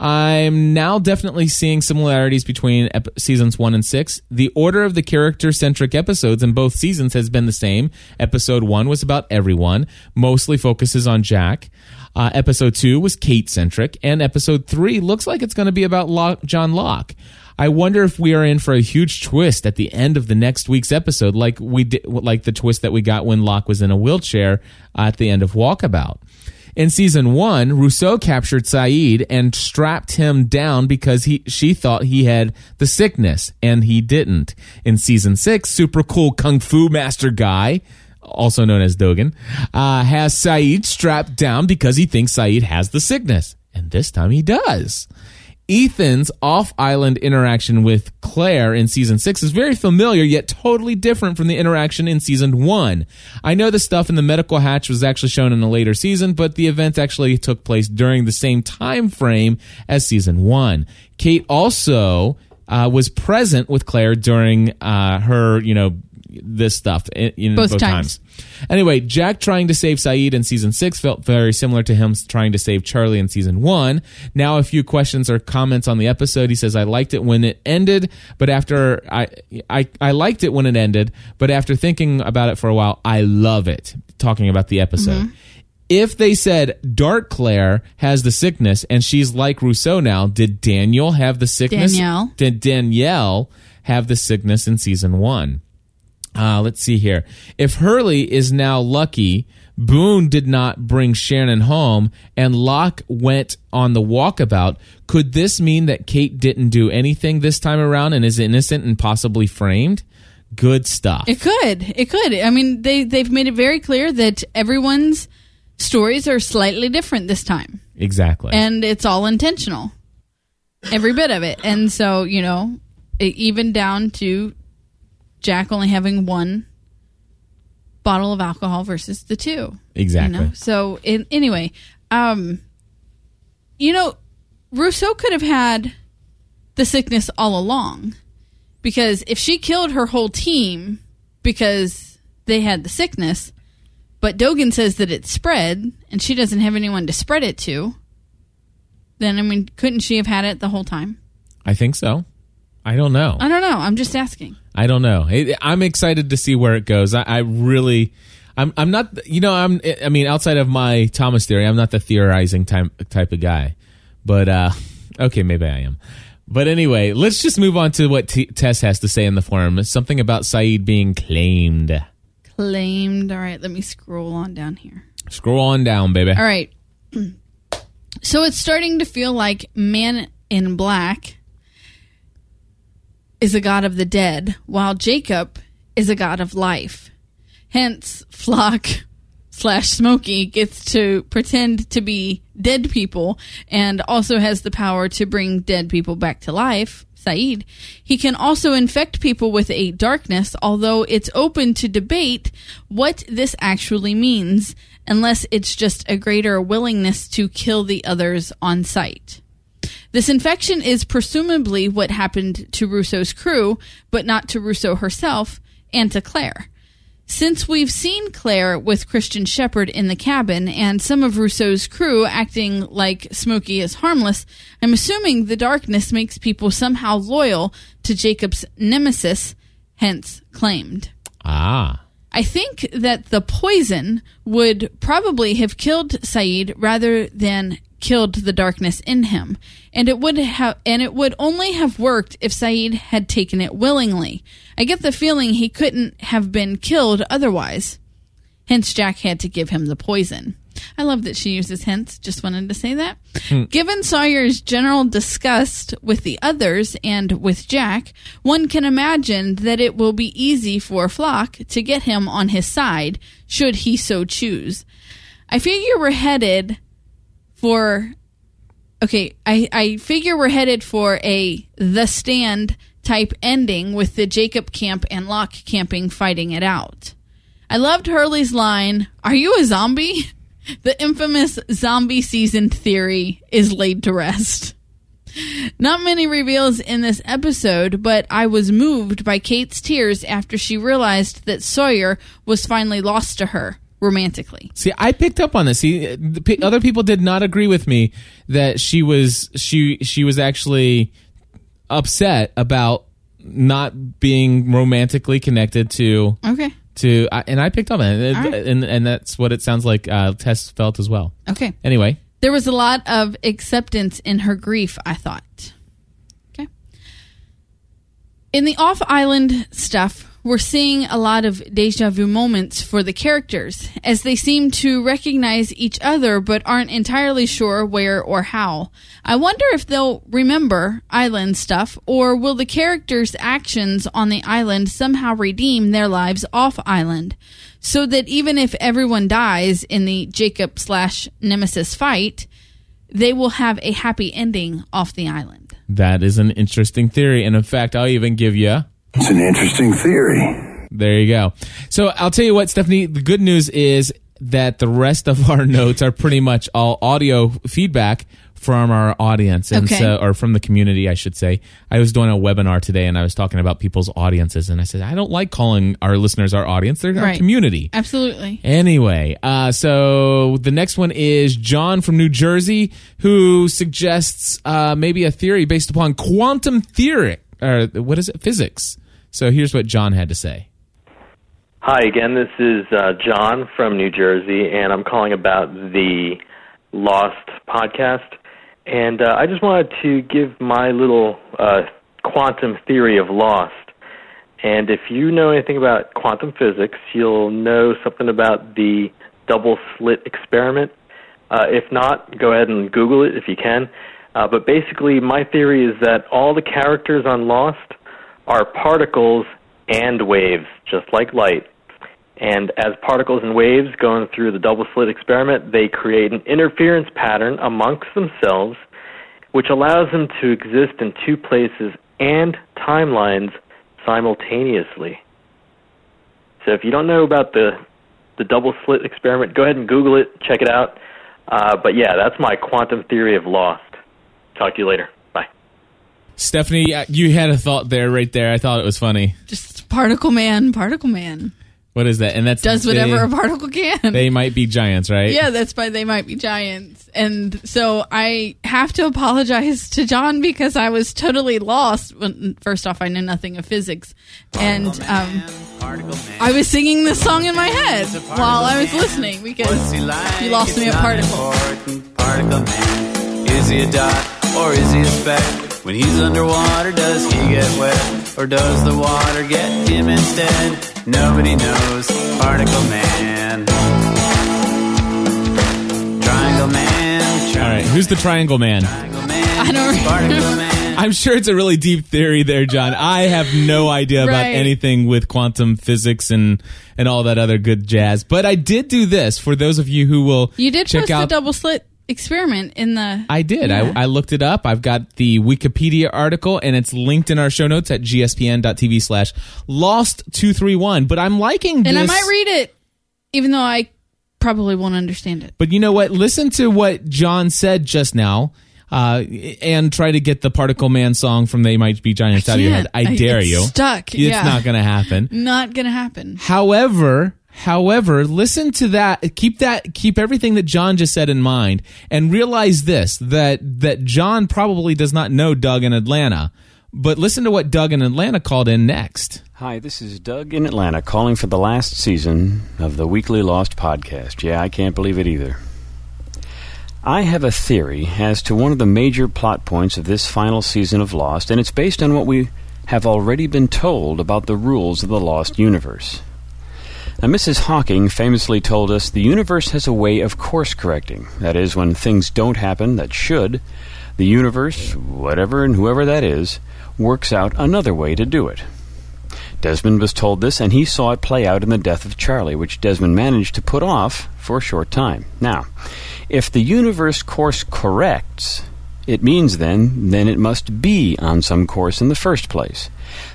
I'm now definitely seeing similarities between Seasons 1 and 6. The order of the character-centric episodes in both seasons has been the same. Episode 1 was about everyone, mostly focuses on Jack. Episode 2 was Kate-centric, and Episode 3 looks like it's going to be about John Locke. I wonder if we are in for a huge twist at the end of the next week's episode, like the twist that we got when Locke was in a wheelchair at the end of Walkabout. In Season 1, Rousseau captured Saeed and strapped him down because she thought he had the sickness, and he didn't. In Season 6, super cool Kung Fu Master Guy, also known as Dogen, has Saeed strapped down because he thinks Saeed has the sickness, and this time he does. Ethan's off-island interaction with Claire in Season 6 is very familiar, yet totally different from the interaction in Season 1. I know the stuff in the medical hatch was actually shown in a later season, but the events actually took place during the same time frame as Season 1. Kate also was present with Claire during her, this stuff in both times. Anyway, Jack trying to save Saeed in season 6 felt very similar to him trying to save Charlie in season 1. Now a few questions or comments on the episode. He says, I liked it when it ended, but after I liked it when it ended, but after thinking about it for a while, I love it. Talking about the episode. Mm-hmm. If they said Dark Claire has the sickness and she's like Rousseau now, did Daniel have the sickness? Did Danielle have the sickness in season 1? Let's see here. If Hurley is now lucky, Boone did not bring Shannon home, and Locke went on the walkabout. Could this mean that Kate didn't do anything this time around and is innocent and possibly framed? Good stuff. It could. I mean, they've made it very clear that everyone's stories are slightly different this time. Exactly. And it's all intentional. Every bit of it. And so, you know, even down to Jack only having one bottle of alcohol versus the 2. Exactly. You know? So, anyway, you know, Rousseau could have had the sickness all along, because if she killed her whole team because they had the sickness, but Dogen says that it spread, and she doesn't have anyone to spread it to, then, I mean, couldn't she have had it the whole time? I think so. I don't know. I'm just asking. I don't know. I'm excited to see where it goes. I mean, outside of my Thomas theory, I'm not the theorizing type of guy. But, okay, maybe I am. But anyway, let's just move on to what Tess has to say in the forum. It's something about Saeed being claimed. All right, let me scroll on down here. Scroll on down, baby. All right. So it's starting to feel like Man in Black is a god of the dead, while Jacob is a god of life. Hence, Flock / Smokey gets to pretend to be dead people and also has the power to bring dead people back to life. Saeed. He can also infect people with a darkness, although it's open to debate what this actually means, unless it's just a greater willingness to kill the others on sight. This infection is presumably what happened to Rousseau's crew, but not to Rousseau herself and to Claire. Since we've seen Claire with Christian Shepherd in the cabin and some of Rousseau's crew acting like Smokey is harmless, I'm assuming the darkness makes people somehow loyal to Jacob's nemesis, hence claimed. Ah. I think that the poison would probably have killed Saeed rather than killed the darkness in him, and it would only have worked if Saeed had taken it willingly. I get the feeling he couldn't have been killed otherwise. Hence, Jack had to give him the poison. I love that she uses hints. Just wanted to say that. Given Sawyer's general disgust with the others and with Jack, one can imagine that it will be easy for Flock to get him on his side, should he so choose. I figure we're headed for... Okay, I figure we're headed for a The Stand type ending with the Jacob camp and Locke camping fighting it out. I loved Hurley's line, "Are you a zombie?" The infamous zombie season theory is laid to rest. Not many reveals in this episode, but I was moved by Kate's tears after she realized that Sawyer was finally lost to her romantically. See, I picked up on this. See, other people did not agree with me that she was actually upset about not being romantically connected to... Okay. And I picked up on it, right. And that's what it sounds like Tess felt as well. Okay. Anyway. There was a lot of acceptance in her grief, I thought. Okay. In the off-island stuff, we're seeing a lot of deja vu moments for the characters, as they seem to recognize each other but aren't entirely sure where or how. I wonder if they'll remember island stuff, or will the characters' actions on the island somehow redeem their lives off-island, so that even if everyone dies in the Jacob / Nemesis fight, they will have a happy ending off the island. That is an interesting theory, and in fact, I'll even give you... It's an interesting theory. There you go. So I'll tell you what, Stephanie, the good news is that the rest of our notes are pretty much all audio feedback from our audience, and so, or from the community, I should say. I was doing a webinar today, and I was talking about people's audiences, and I said, I don't like calling our listeners our audience. They're our community. Absolutely. Anyway, so the next one is John from New Jersey, who suggests maybe a theory based upon quantum theory, or what is it, physics. So here's what John had to say. Hi again, this is John from New Jersey, and I'm calling about the Lost podcast. And I just wanted to give my little quantum theory of Lost. And if you know anything about quantum physics, you'll know something about the double-slit experiment. If not, go ahead and Google it if you can. But basically, my theory is that all the characters on Lost are particles and waves, just like light. And as particles and waves going through the double-slit experiment, they create an interference pattern amongst themselves, which allows them to exist in two places and timelines simultaneously. So if you don't know about the double-slit experiment, go ahead and Google it, check it out. But yeah, that's my quantum theory of Lost. Talk to you later. Bye. Stephanie, you had a thought there, right there. I thought it was funny. Just Particle Man. What is that? And that's does whatever a particle can. They Might Be Giants, right? Yeah, that's by They Might Be Giants. And so I have to apologize to John because I was totally lost. First off, I knew nothing of physics. And I was singing this song in my head while I was listening because you lost me at particle. Particle Man. Is he a dot or is he a speck? When he's underwater, does he get wet? Or does the water get him instead? Nobody knows. Particle Man. Triangle Man. All right, who's the Triangle Man? Triangle Man. I don't remember. I'm sure it's a really deep theory there, John. I have no idea about anything with quantum physics and all that other good jazz. But I did do this for those of you who will check out. You did post the double slit experiment in the... I did. Yeah. I looked it up. I've got the Wikipedia article, and it's linked in our show notes at gspn.tv/lost231. But I'm liking this. And I might read it, even though I probably won't understand it. But you know what? Listen to what John said just now, and try to get the Particle Man song from They Might Be Giants out of your head. I dare you. Stuck. It's not going to happen. Not going to happen. However, listen to that. Keep everything that John just said in mind, and realize this: that John probably does not know Doug in Atlanta. But listen to what Doug in Atlanta called in next. Hi, this is Doug in Atlanta calling for the last season of the Weekly Lost podcast. Yeah, I can't believe it either. I have a theory as to one of the major plot points of this final season of Lost, and it's based on what we have already been told about the rules of the Lost universe. Now, Mrs. Hawking famously told us the universe has a way of course correcting. That is, when things don't happen that should, the universe, whatever and whoever that is, works out another way to do it. Desmond was told this, and he saw it play out in the death of Charlie, which Desmond managed to put off for a short time. Now, if the universe course corrects, it means then it must be on some course in the first place.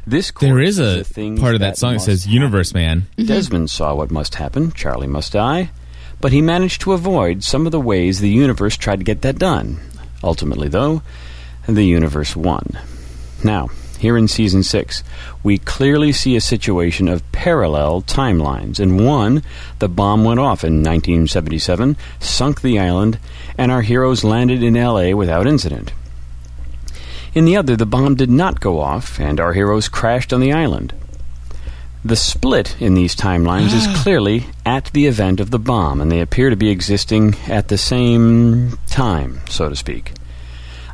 This there is a part of that song that says universe man. Desmond saw what must happen, Charlie must die, but he managed to avoid some of the ways the universe tried to get that done. Ultimately, though, the universe won. Now, here in Season 6, we clearly see a situation of parallel timelines. In one, the bomb went off in 1977, sunk the island, and our heroes landed in L.A. without incident. In the other, the bomb did not go off, and our heroes crashed on the island. The split in these timelines is clearly at the event of the bomb, and they appear to be existing at the same time, so to speak.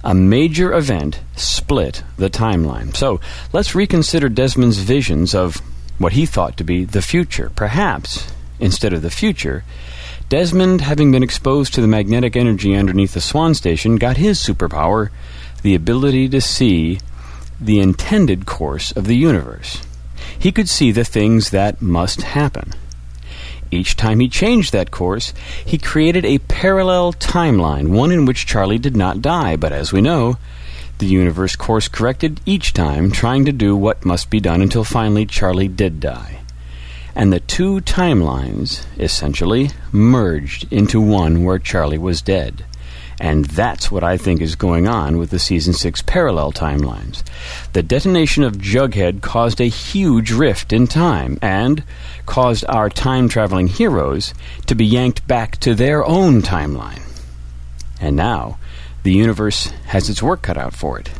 A major event split the timeline. So, let's reconsider Desmond's visions of what he thought to be the future. Perhaps, instead of the future, Desmond, having been exposed to the magnetic energy underneath the Swan Station, got his superpower, the ability to see the intended course of the universe. He could see the things that must happen. Each time he changed that course, he created a parallel timeline, one in which Charlie did not die, but as we know, the universe course corrected each time, trying to do what must be done until finally Charlie did die. and the two timelines essentially merged into one where Charlie was dead. And that's what I think is going on with the Season 6 parallel timelines. The detonation of Jughead caused a huge rift in time and caused our time-traveling heroes to be yanked back to their own timeline. And now, the universe has its work cut out for it.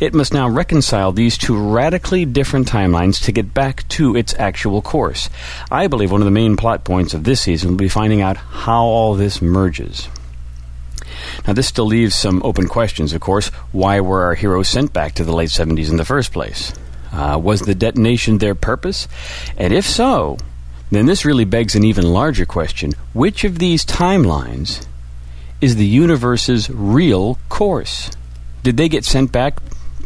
It must now reconcile these two radically different timelines to get back to its actual course. I believe one of the main plot points of this season will be finding out how all this merges. Now, this still leaves some open questions, of course. Why were our heroes sent back to the late 70s in the first place? Was the detonation their purpose? And if so, then this really begs an even larger question. Which of these timelines is the universe's real course? Did they get sent back,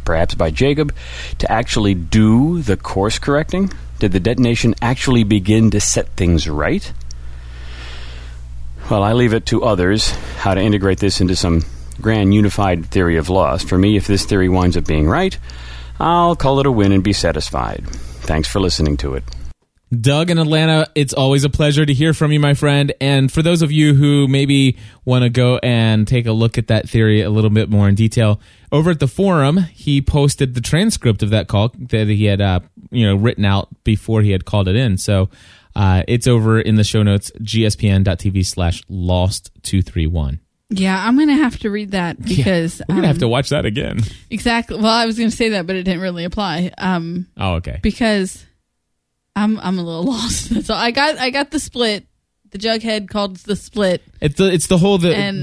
perhaps by Jacob, to actually do the course correcting? Did the detonation actually begin to set things right? Well, I leave it to others how to integrate this into some grand unified theory of loss. For me, if this theory winds up being right, I'll call it a win and be satisfied. Thanks for listening to it. Doug in Atlanta, it's always a pleasure to hear from you, my friend. And for those of you who maybe want to go and take a look at that theory a little bit more in detail, over at the forum, he posted the transcript of that call that he had written out before he had called it in. So it's over in the show notes, gspn.tv/lost231. Yeah, I'm going to have to read that because... we're going to have to watch that again. Exactly. Well, I was going to say that, but it didn't really apply. Okay. Because I'm a little lost. So I got the split. The Jughead called the split. It's kind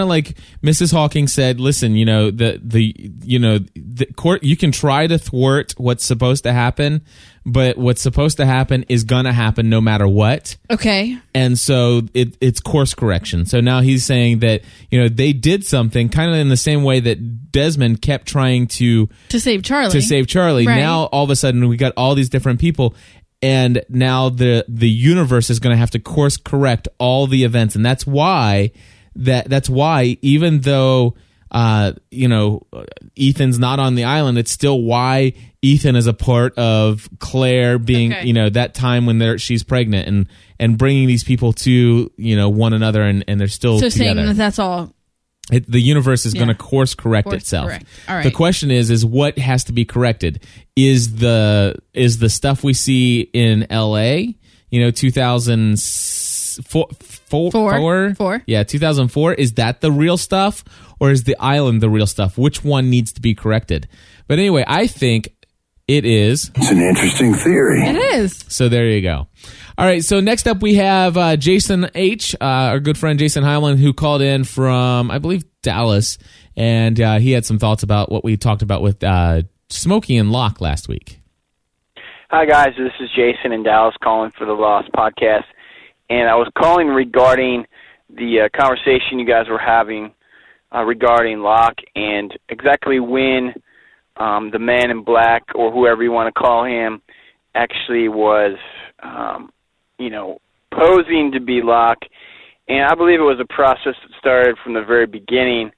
of like Mrs. Hawking said, listen, the court, you can try to thwart what's supposed to happen, but what's supposed to happen is going to happen no matter what. Okay. And so it's course correction. So now he's saying that, they did something kind of in the same way that Desmond kept trying to save Charlie. Right. Now all of a sudden we got all these different people. And now the universe is going to have to course correct all the events, and that's why even though Ethan's not on the island, it's still why Ethan is a part of Claire being that time when she's pregnant and bringing these people to one another and they're still so together. Saying that's all. The universe is going to course correct itself. Correct. All right. The question is what has to be corrected? Is the stuff we see in L.A., 2004, is that the real stuff? Or is the island the real stuff? Which one needs to be corrected? But anyway, I think it is. It's an interesting theory. It is. So there you go. All right, so next up we have Jason H., our good friend Jason Highland, who called in from, I believe, Dallas, and he had some thoughts about what we talked about with Smokey and Locke last week. Hi, guys. This is Jason in Dallas calling for the Lost Podcast, and I was calling regarding the conversation you guys were having regarding Locke and exactly when the man in black, or whoever you want to call him, actually was... posing to be Locke, and I believe it was a process that started from the very beginning,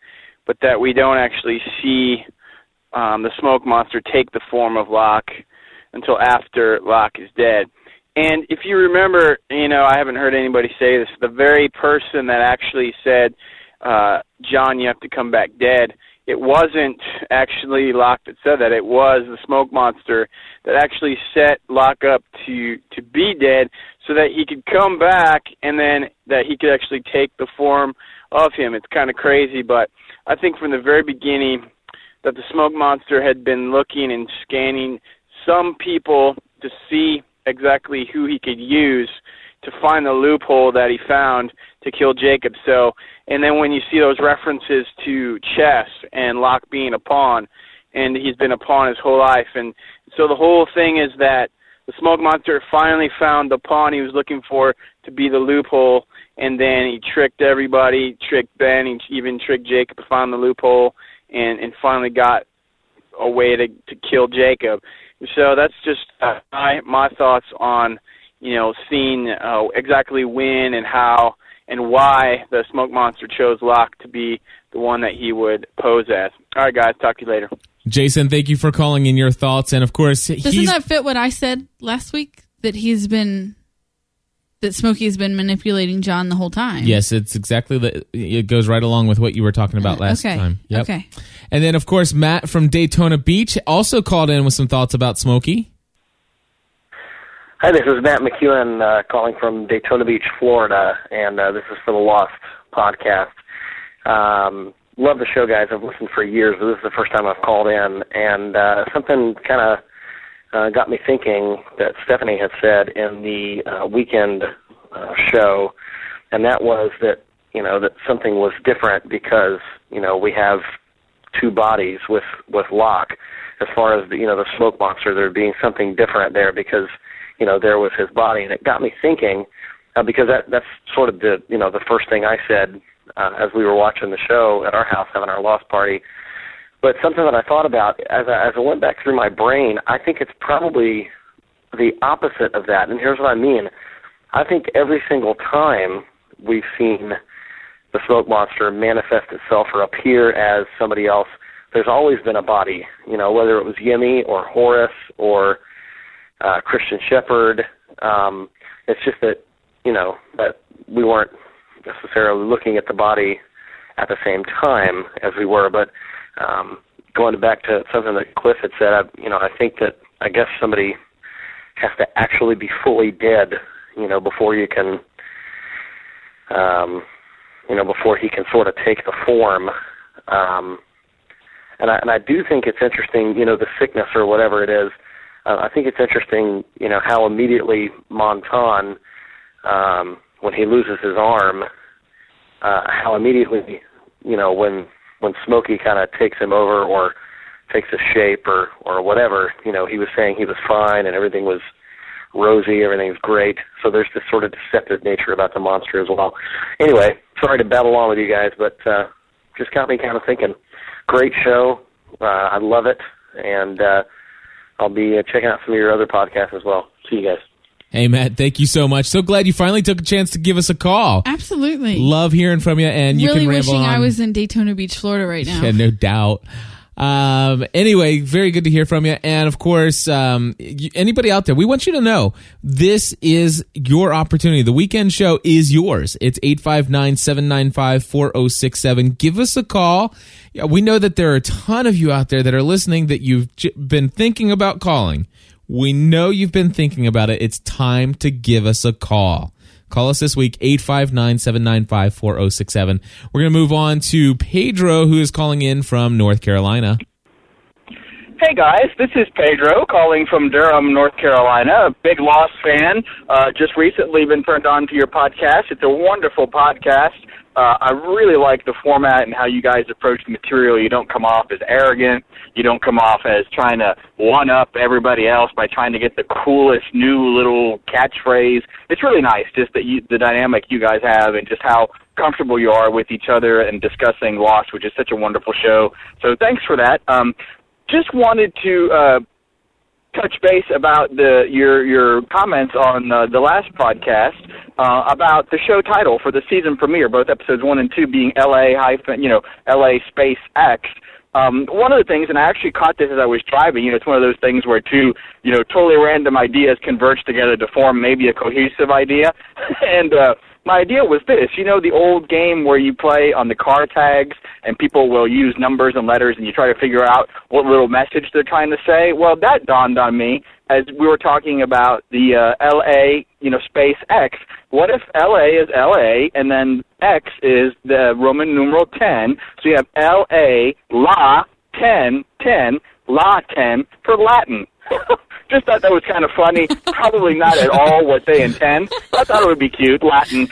but that we don't actually see the smoke monster take the form of Locke until after Locke is dead. And if you remember, I haven't heard anybody say this, the very person that actually said, John, you have to come back dead, it wasn't actually Locke that said that. It was the smoke monster that actually set Locke up to be dead so that he could come back and then that he could actually take the form of him. It's kind of crazy, but I think from the very beginning that the smoke monster had been looking and scanning some people to see exactly who he could use to find the loophole that he found to kill Jacob. So, and then when you see those references to chess and Locke being a pawn, and he's been a pawn his whole life, and so the whole thing is that the smoke monster finally found the pawn he was looking for to be the loophole, and then he tricked everybody, tricked Ben, he even tricked Jacob to find the loophole, and finally got a way to kill Jacob. So that's just my thoughts on seeing exactly when and how and why the smoke monster chose Locke to be the one that he would pose as. All right, guys, talk to you later. Jason, thank you for calling in your thoughts. And, of course, doesn't that fit what I said last week? that he's been... that Smokey's been manipulating John the whole time. Yes, it's exactly the... It goes right along with what you were talking about last time. Yep. Okay. And then, of course, Matt from Daytona Beach also called in with some thoughts about Smokey. Hi, this is Matt McEwen calling from Daytona Beach, Florida, and this is for the Lost podcast. Love the show, guys. I've listened for years, but this is the first time I've called in, and something kind of... got me thinking that Stephanie had said in the weekend show, and that was that, you know, that something was different because, you know, we have two bodies with Locke. As far as, you know, the smoke monster, there being something different there because, you know, there was his body. And it got me thinking because that's sort of the, you know, the first thing I said as we were watching the show at our house having our Lost party. But something that I thought about as I went back through my brain, I think it's probably the opposite of that. And here's what I mean. I think every single time we've seen the smoke monster manifest itself or appear as somebody else, there's always been a body, you know, whether it was Yemi or Horace or Christian Shepherd. It's just that, you know, that we weren't necessarily looking at the body at the same time as we were, but... going back to something that Cliff had said, I think that I guess somebody has to actually be fully dead, you know, before you can, before he can sort of take the form. And I do think it's interesting, you know, the sickness or whatever it is. I think it's interesting, you know, how immediately Montan, when he loses his arm, how immediately, you know, when Smokey kind of takes him over or takes his shape or whatever, you know, he was saying he was fine and everything was rosy, everything was great. So there's this sort of deceptive nature about the monster as well. Anyway, sorry to babble on with you guys, but just got me kind of thinking. Great show. I love it. And I'll be checking out some of your other podcasts as well. See you guys. Hey, Matt, thank you so much. So glad you finally took a chance to give us a call. Absolutely. Love hearing from you, and you really can ramble on. Really wishing I was in Daytona Beach, Florida right now. Yeah, no doubt. Anyway, very good to hear from you. And, of course, anybody out there, we want you to know this is your opportunity. The weekend show is yours. It's 859-795-4067. Give us a call. Yeah, we know that there are a ton of you out there that are listening that you've been thinking about calling. We know you've been thinking about it. It's time to give us a call. Call us this week, 859-795-4067. We're going to move on to Pedro, who is calling in from North Carolina. Hey, guys. This is Pedro calling from Durham, North Carolina, a big Lost fan. Just recently been turned on to your podcast. It's a wonderful podcast. I really like the format and how you guys approach the material. You don't come off as arrogant. You don't come off as trying to one-up everybody else by trying to get the coolest new little catchphrase. It's really nice, just that the dynamic you guys have and just how comfortable you are with each other and discussing Lost, which is such a wonderful show. So thanks for that. Just wanted to touch base about your comments on the last podcast about the show title for the season premiere, both episodes 1 and 2 being LA space X. One of the things, and I actually caught this as I was driving, you know, it's one of those things where two, you know, totally random ideas converge together to form maybe a cohesive idea. And my idea was this, you know, the old game where you play on the car tags and people will use numbers and letters and you try to figure out what little message they're trying to say? Well, that dawned on me as we were talking about the LA, you know, space X. What if LA is LA and then X is the Roman numeral 10? So you have LA, la, 10, 10, la, 10 for Latin. Just thought that was kind of funny. Probably not at all what they intend. But I thought it would be cute, Latin,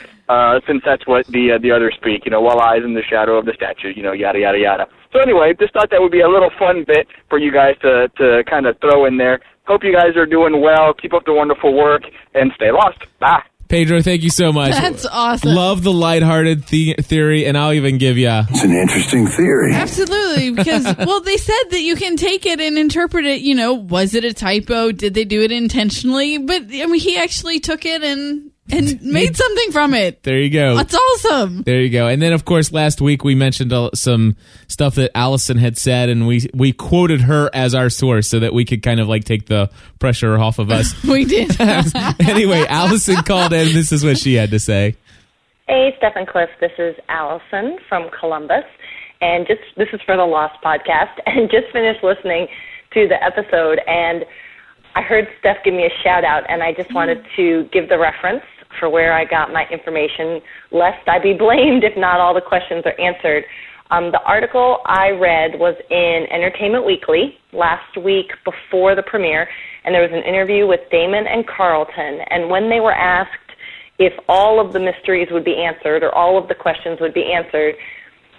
since that's what the others speak. You know, while I is in the shadow of the statue. You know, yada yada yada. So anyway, just thought that would be a little fun bit for you guys to kind of throw in there. Hope you guys are doing well. Keep up the wonderful work and stay lost. Bye. Pedro, thank you so much. That's awesome. Love the lighthearted theory, and I'll even give you... It's an interesting theory. Absolutely, because, well, they said that you can take it and interpret it, you know, was it a typo? Did they do it intentionally? But, I mean, he actually took it and and made something from it. There you go. That's awesome. There you go. And then, of course, last week we mentioned some stuff that Allison had said, and we quoted her as our source so that we could kind of like take the pressure off of us. We did. Anyway, Allison called in. This is what she had to say. Hey, Steph and Cliff. This is Allison from Columbus. And this is for the Lost podcast. And just finished listening to the episode, and I heard Steph give me a shout-out, and I just wanted to give the reference for where I got my information, lest I be blamed if not all the questions are answered. The article I read was in Entertainment Weekly last week before the premiere, and there was an interview with Damon and Carlton, and when they were asked if all of the mysteries would be answered or all of the questions would be answered,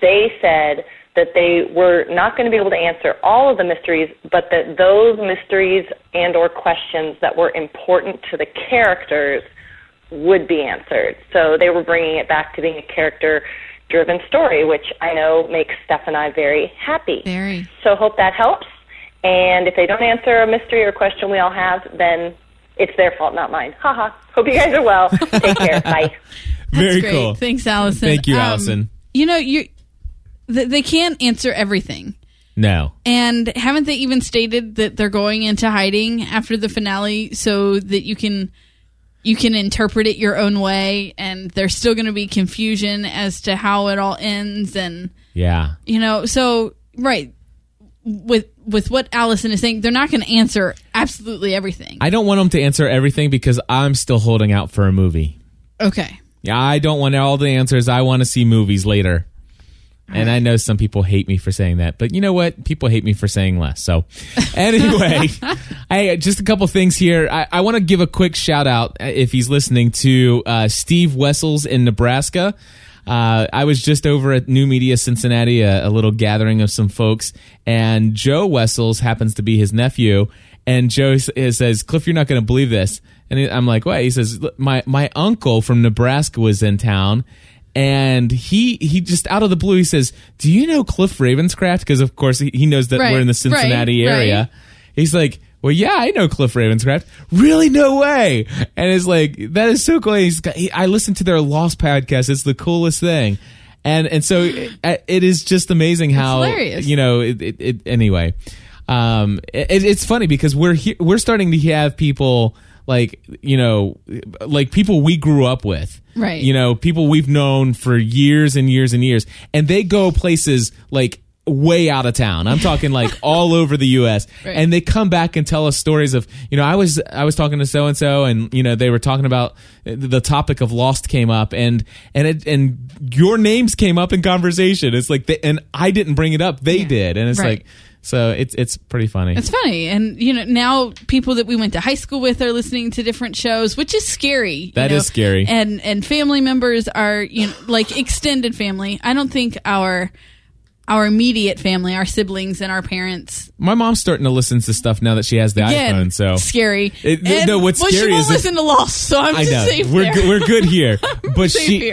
they said that they were not going to be able to answer all of the mysteries, but that those mysteries and or questions that were important to the characters would be answered. So they were bringing it back to being a character-driven story, which I know makes Steph and I very happy. Very. So hope that helps. And if they don't answer a mystery or question we all have, then it's their fault, not mine. Haha. Hope you guys are well. Take care. Bye. Very great. Cool. Thanks, Allison. Thank you, Allison. You know, they can't answer everything. No. And haven't they even stated that they're going into hiding after the finale so that you can interpret it your own way, and there's still going to be confusion as to how it all ends? And yeah. You know, so right, with what Allison is saying, they're not going to answer absolutely everything. I don't want them to answer everything because I'm still holding out for a movie. Okay. Yeah, I don't want all the answers. I want to see movies later. And I know some people hate me for saying that, but you know what? People hate me for saying less. So anyway, just a couple things here. I want to give a quick shout out, if he's listening, to Steve Wessels in Nebraska. I was just over at New Media Cincinnati, a little gathering of some folks, and Joe Wessels happens to be his nephew. And Joe says, Cliff, you're not going to believe this. And I'm like, what? He says, my uncle from Nebraska was in town. And he just out of the blue, he says, do you know Cliff Ravenscraft? Because, of course, he knows that we're in the Cincinnati area. Right. He's like, well, yeah, I know Cliff Ravenscraft. Really? No way. And it's like, that is so cool. I listened to their Lost podcast. It's the coolest thing. And so it is just amazing how, you know, anyway. It's funny because we're starting to have people like, you know, like people we grew up with. Right. You know, people we've known for years and years and years. And they go places like way out of town. I'm talking like all over the U.S. Right. And they come back and tell us stories of, you know, I was talking to so-and-so, and, you know, they were talking about the topic of Lost came up, and your names came up in conversation. It's like, and I didn't bring it up. They did. And it's like, so it's pretty funny. It's funny. And, you know, now people that we went to high school with are listening to different shows, which is scary. That is scary. And family members are, you know, like extended family. I don't think our immediate family, our siblings and our parents. My mom's starting to listen to stuff now that she has the iPhone, so scary. What's scary she won't listen to Lost, so I'm safe there. We're good here. But she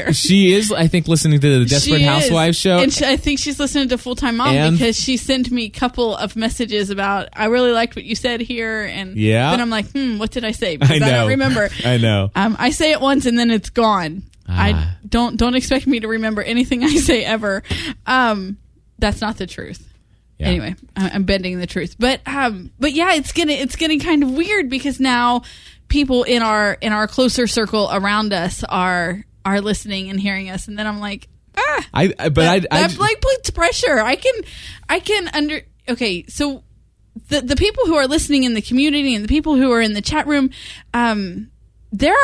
is, I think, listening to the Desperate Housewives show. And I think she's listening to Full Time Mom because she sent me a couple of messages about, I really liked what you said here, and then I'm like, what did I say? Because I don't remember. I know. I say it once and then it's gone. I don't expect me to remember anything I say ever. That's not the truth. Yeah. Anyway, I'm bending the truth, but yeah, it's getting kind of weird because now people in our closer circle around us are listening and hearing us, and then I'm like, that like puts pressure. Okay, so the people who are listening in the community and the people who are in the chat room, They're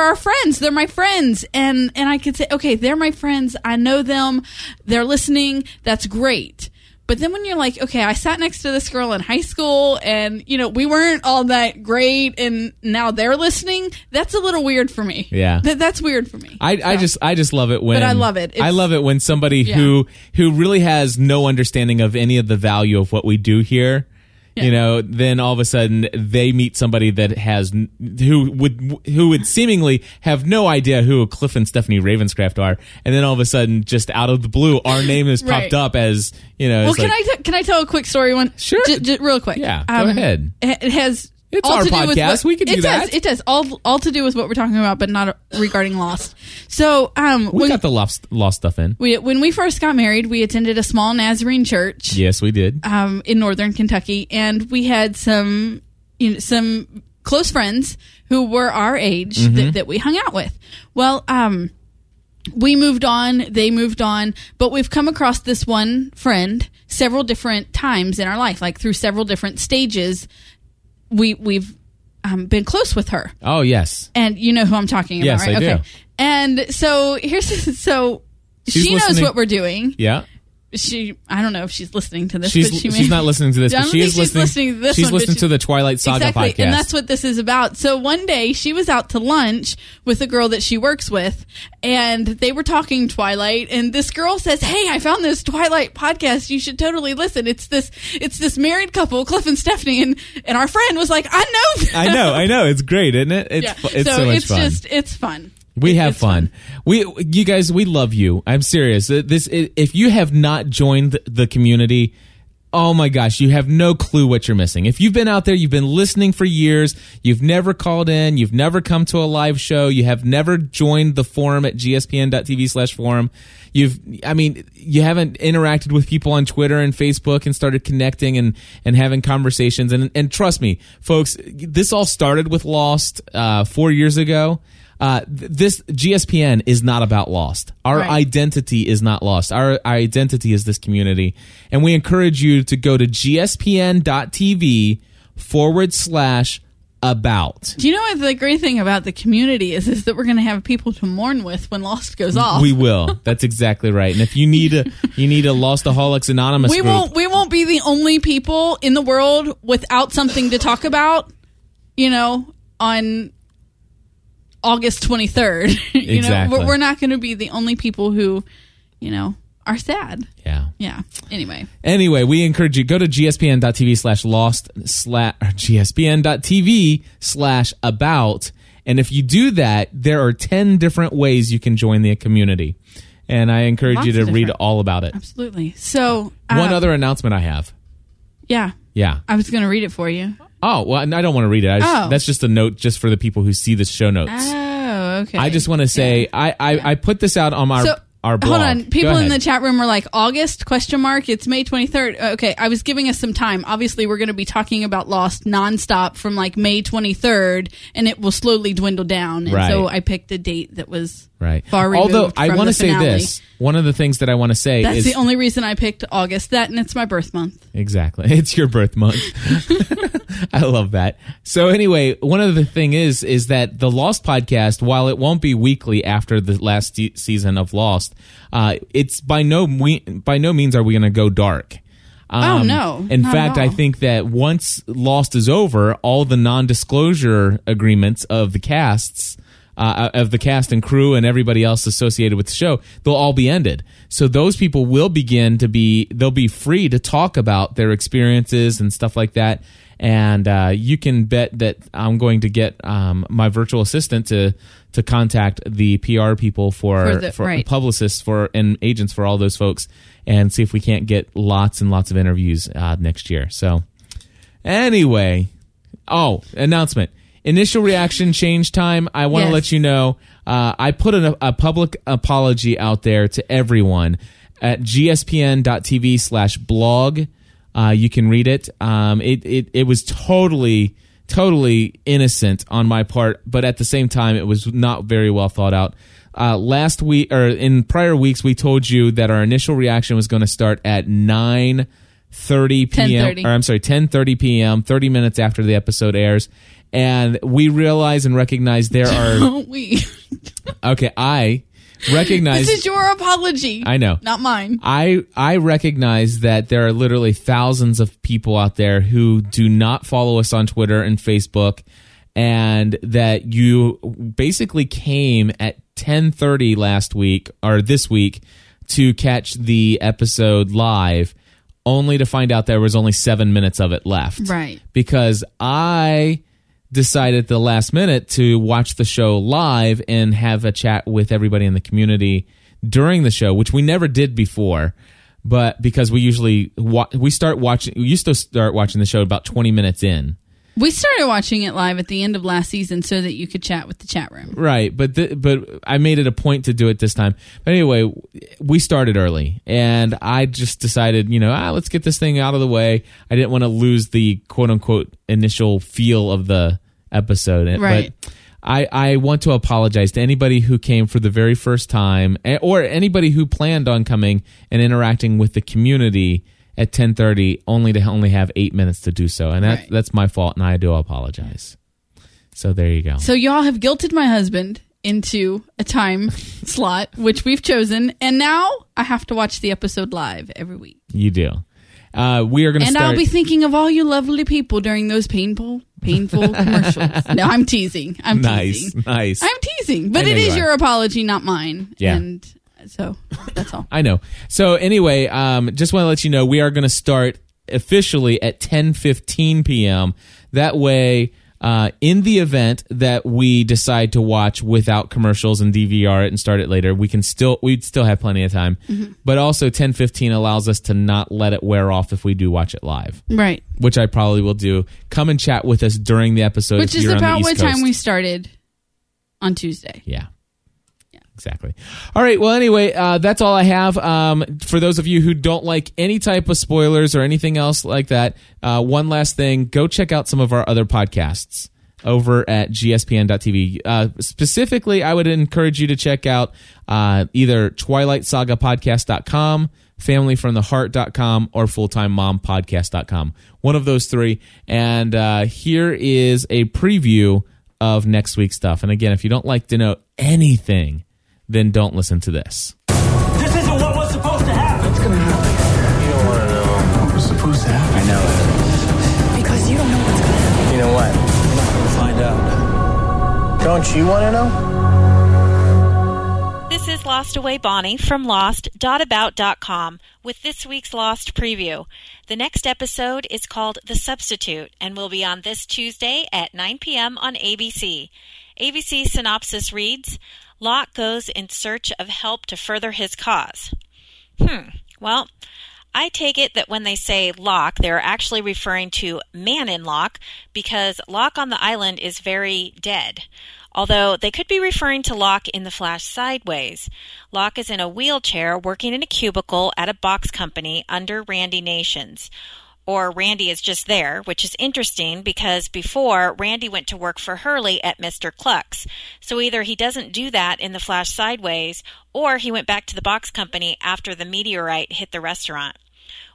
our friends. They're my friends. And I could say, okay, they're my friends. I know them. They're listening. That's great. But then when you're like, okay, I sat next to this girl in high school and, you know, we weren't all that great, and now they're listening. That's a little weird for me. Yeah. That's weird for me. I just love it when... But I love it. I love it when somebody who really has no understanding of any of the value of what we do here... Yeah. You know, then all of a sudden they meet somebody that who would seemingly have no idea who Cliff and Stephanie Ravenscraft are, and then all of a sudden, just out of the blue, our name has popped up as, you know. Well, can I tell a quick story? Sure, real quick. Yeah, go ahead. It has It's all our podcast. We can do that. It does. All to do with what we're talking about, but not regarding Lost. So we got the lost stuff in. When we first got married, we attended a small Nazarene church. Yes, we did. In northern Kentucky, and we had some close friends who were our age that we hung out with. Well, we moved on, they moved on, but we've come across this one friend several different times in our life, like through several different stages. We've been close with her. Oh, yes. And you know who I'm talking about, right? Yes, I do. And so she knows what we're doing. Yeah. I don't know if she's listening to this. She's not listening to this, but she is listening to this. She's listening to the Twilight Saga podcast. And that's what this is about. So one day she was out to lunch with a girl that she works with, and they were talking Twilight, and this girl says, "Hey, I found this Twilight podcast. You should totally listen. It's this married couple, Cliff and Stephanie," and our friend was like, "I know them." I know. It's great, isn't it? It's so much fun. It's fun. We have fun. You guys, we love you. I'm serious. If you have not joined the community, oh my gosh, you have no clue what you're missing. If you've been out there, you've been listening for years, you've never called in, you've never come to a live show, you have never joined the forum at gspn.tv/forum, you haven't interacted with people on Twitter and Facebook and started connecting and having conversations. And trust me, folks, this all started with Lost 4 years ago. This GSPN is not about Lost. Our identity is not Lost. Our identity is this community. And we encourage you to go to gspn.tv/about. Do you know what the great thing about the community is that we're going to have people to mourn with when Lost goes off? We will. That's exactly right. And if you need a Lostaholics Anonymous group. We won't be the only people in the world without something to talk about, on August 23rd. Exactly. We're not going to be the only people who, are sad. Yeah. Yeah. Anyway, we encourage you, go to gspn.tv/lost/about. And if you do that, there are 10 different ways you can join the community. And I encourage you to read all about it. Absolutely. So one other announcement I have. Yeah. Yeah. I was going to read it for you. Oh, well, I don't want to read it. That's just a note just for the people who see the show notes. Oh, okay. I just want to say, I put this out on our blog. Hold on. People in the chat room were like, August, ? It's May 23rd. Okay, I was giving us some time. Obviously, we're going to be talking about Lost nonstop from like May 23rd, and it will slowly dwindle down. And so I picked a date that was far removed from the finale. Although, I want to say this. One of the things that I want to say is... That's the only reason I picked August. That, and it's my birth month. Exactly. It's your birth month. I love that. So anyway, one of the thing is that the Lost podcast, while it won't be weekly after the last season of Lost, it's by no means are we going to go dark. Oh, no. In fact, I think that once Lost is over, all the non-disclosure agreements of the casts... of the cast and crew and everybody else associated with the show, they'll all be ended. So those people will they'll be free to talk about their experiences and stuff like that. And you can bet that I'm going to get my virtual assistant to contact the PR people for publicists and agents for all those folks and see if we can't get lots and lots of interviews next year. So anyway, announcement. Initial reaction change time. I want to let you know, I put a public apology out there to everyone at gspn.tv/blog. You can read it. It was totally innocent on my part, but at the same time, it was not very well thought out. Last week, or in prior weeks, we told you that our initial reaction was going to start at 10:30 p.m., 30 minutes after the episode airs. And we realize and recognize there are... Don't we? Okay, I recognize... This is your apology. I know. Not mine. I recognize that there are literally thousands of people out there who do not follow us on Twitter and Facebook, and that you basically came at 10:30 last week, or this week, to catch the episode live, only to find out there was only 7 minutes of it left. Right. Because I... decided at the last minute to watch the show live and have a chat with everybody in the community during the show, which we never did before, but because we used to start watching the show about 20 minutes in. We started watching it live at the end of last season so that you could chat with the chat room. Right, but I made it a point to do it this time. But anyway, we started early, and I just decided, let's get this thing out of the way. I didn't want to lose the quote-unquote initial feel of the episode. Right. But I want to apologize to anybody who came for the very first time, or anybody who planned on coming and interacting with the community at 10:30, only have 8 minutes to do so, and that's my fault, and I do apologize. So there you go. So y'all have guilted my husband into a time slot which we've chosen, and now I have to watch the episode live every week. You do. We are going to start. I'll be thinking of all you lovely people during those painful commercials. No, I'm teasing. Nice. I'm teasing, but it is your apology, not mine. Yeah. And so that's all. I know. So anyway, just want to let you know we are going to start officially at 10:15 p.m. That way, in the event that we decide to watch without commercials and DVR it and start it later, we'd still have plenty of time. Mm-hmm. But also 10:15 allows us to not let it wear off if we do watch it live. Right. Which I probably will do. Come and chat with us during the episode. Which is about what time we started on Tuesday. Yeah. Exactly. All right. Well, anyway, that's all I have. For those of you who don't like any type of spoilers or anything else like that, one last thing, go check out some of our other podcasts over at gspn.tv. Specifically, I would encourage you to check out either twilightsagapodcast.com, familyfromtheheart.com, or fulltimemompodcast.com. One of those three. And here is a preview of next week's stuff. And again, if you don't like to know anything, then don't listen to this. This isn't what was supposed to happen. What's going to happen? You don't want to know what was supposed to happen. I know it. Because you don't know what's going to happen. You know what? You're not going to find out. Don't you want to know? This is Lost Away Bonnie from lost.about.com with this week's Lost preview. The next episode is called The Substitute and will be on this Tuesday at 9 p.m. on ABC. ABC synopsis reads, Locke goes in search of help to further his cause. Well, I take it that when they say Locke, they're actually referring to Man in Locke, because Locke on the island is very dead. Although they could be referring to Locke in the Flash Sideways. Locke is in a wheelchair working in a cubicle at a box company under Randy Nations. Or Randy is just there, which is interesting because before, Randy went to work for Hurley at Mr. Cluck's. So either he doesn't do that in the Flash Sideways, or he went back to the box company after the meteorite hit the restaurant.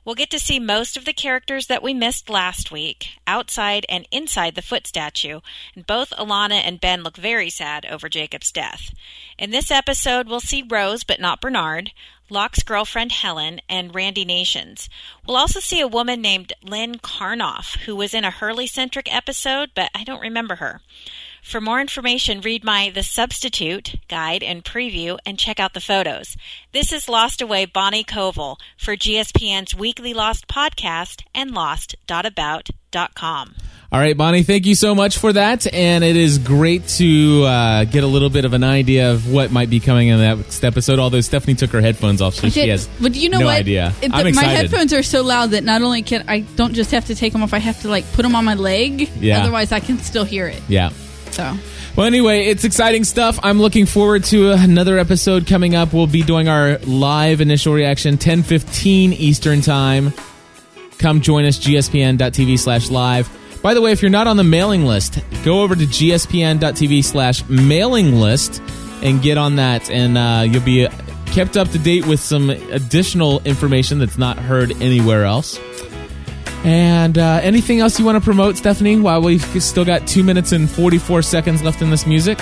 We'll get to see most of the characters that we missed last week, outside and inside the foot statue, and both Alana and Ben look very sad over Jacob's death. In this episode, we'll see Rose, but not Bernard, Locke's girlfriend Helen, and Randy Nations. We'll also see a woman named Lynn Karnoff, who was in a Hurley-centric episode, but I don't remember her. For more information, read my The Substitute guide and preview, and check out the photos. This is Lost Away Bonnie Koval for GSPN's weekly Lost podcast and lost.about.com. All right, Bonnie, thank you so much for that. And it is great to get a little bit of an idea of what might be coming in the next episode, although Stephanie took her headphones off, so she has no idea. I'm excited. My headphones are so loud that not only can I don't just have to take them off, I have to put them on my leg. Yeah. Otherwise, I can still hear it. Yeah. So. Well, anyway, it's exciting stuff. I'm looking forward to another episode coming up. We'll be doing our live initial reaction, 10:15 Eastern Time. Come join us, gspn.tv/live. By the way, if you're not on the mailing list, go over to gspn.tv/mailing list and get on that, and you'll be kept up to date with some additional information that's not heard anywhere else. And anything else you want to promote, Stephanie, while we've still got 2 minutes and 44 seconds left in this music?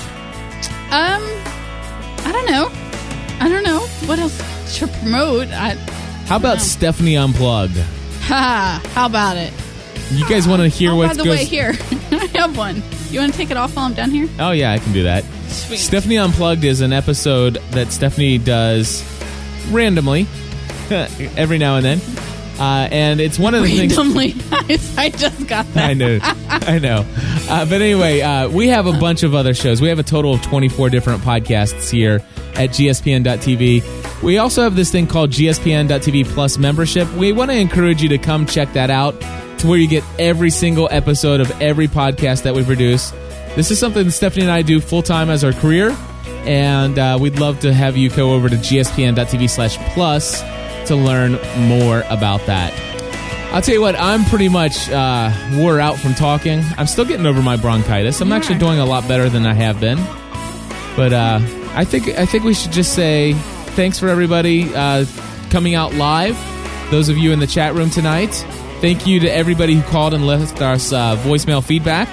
I don't know. What else to promote? How about Stephanie Unplugged? Ha! How about it? You guys want to hear what goes... by the way, here. I have one. You want to take it off while I'm done here? Oh, yeah, I can do that. Sweet. Stephanie Unplugged is an episode that Stephanie does randomly every now and then. And it's one of the things... I just got that. I know. But anyway, we have a bunch of other shows. We have a total of 24 different podcasts here at gspn.tv. We also have this thing called gspn.tv plus membership. We want to encourage you to come check that out. It's where you get every single episode of every podcast that we produce. This is something that Stephanie and I do full-time as our career, and we'd love to have you go over to gspn.tv/plus to learn more about that. I'll tell you what, I'm pretty much wore out from talking. I'm still getting over my bronchitis. I'm actually doing a lot better than I have been. But I think we should just say thanks for everybody coming out live, those of you in the chat room tonight. Thank you to everybody who called and left us voicemail feedback.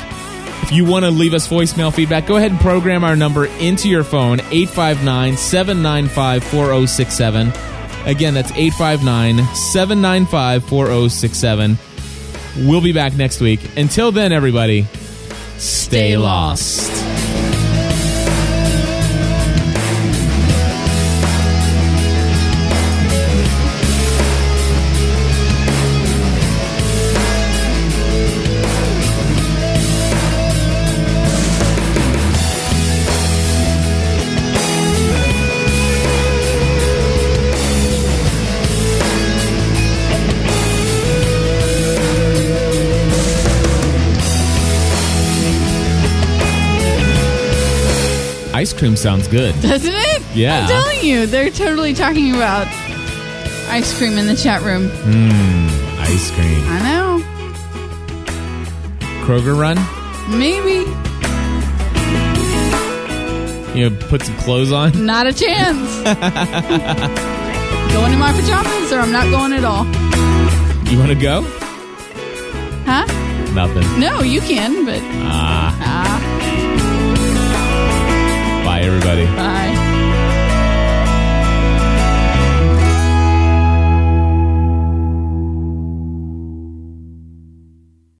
If you want to leave us voicemail feedback, go ahead and program our number into your phone, 859-795-4067. Again, that's 859-795-4067. We'll be back next week. Until then, everybody, stay lost. Ice cream sounds good. Doesn't it? Yeah. I'm telling you, they're totally talking about ice cream in the chat room. Mmm, ice cream. I know. Kroger run? Maybe. You know, put some clothes on? Not a chance. Going in my pajamas or I'm not going at all. You want to go? Huh? Nothing. No, you can, but... Bye, everybody. Bye.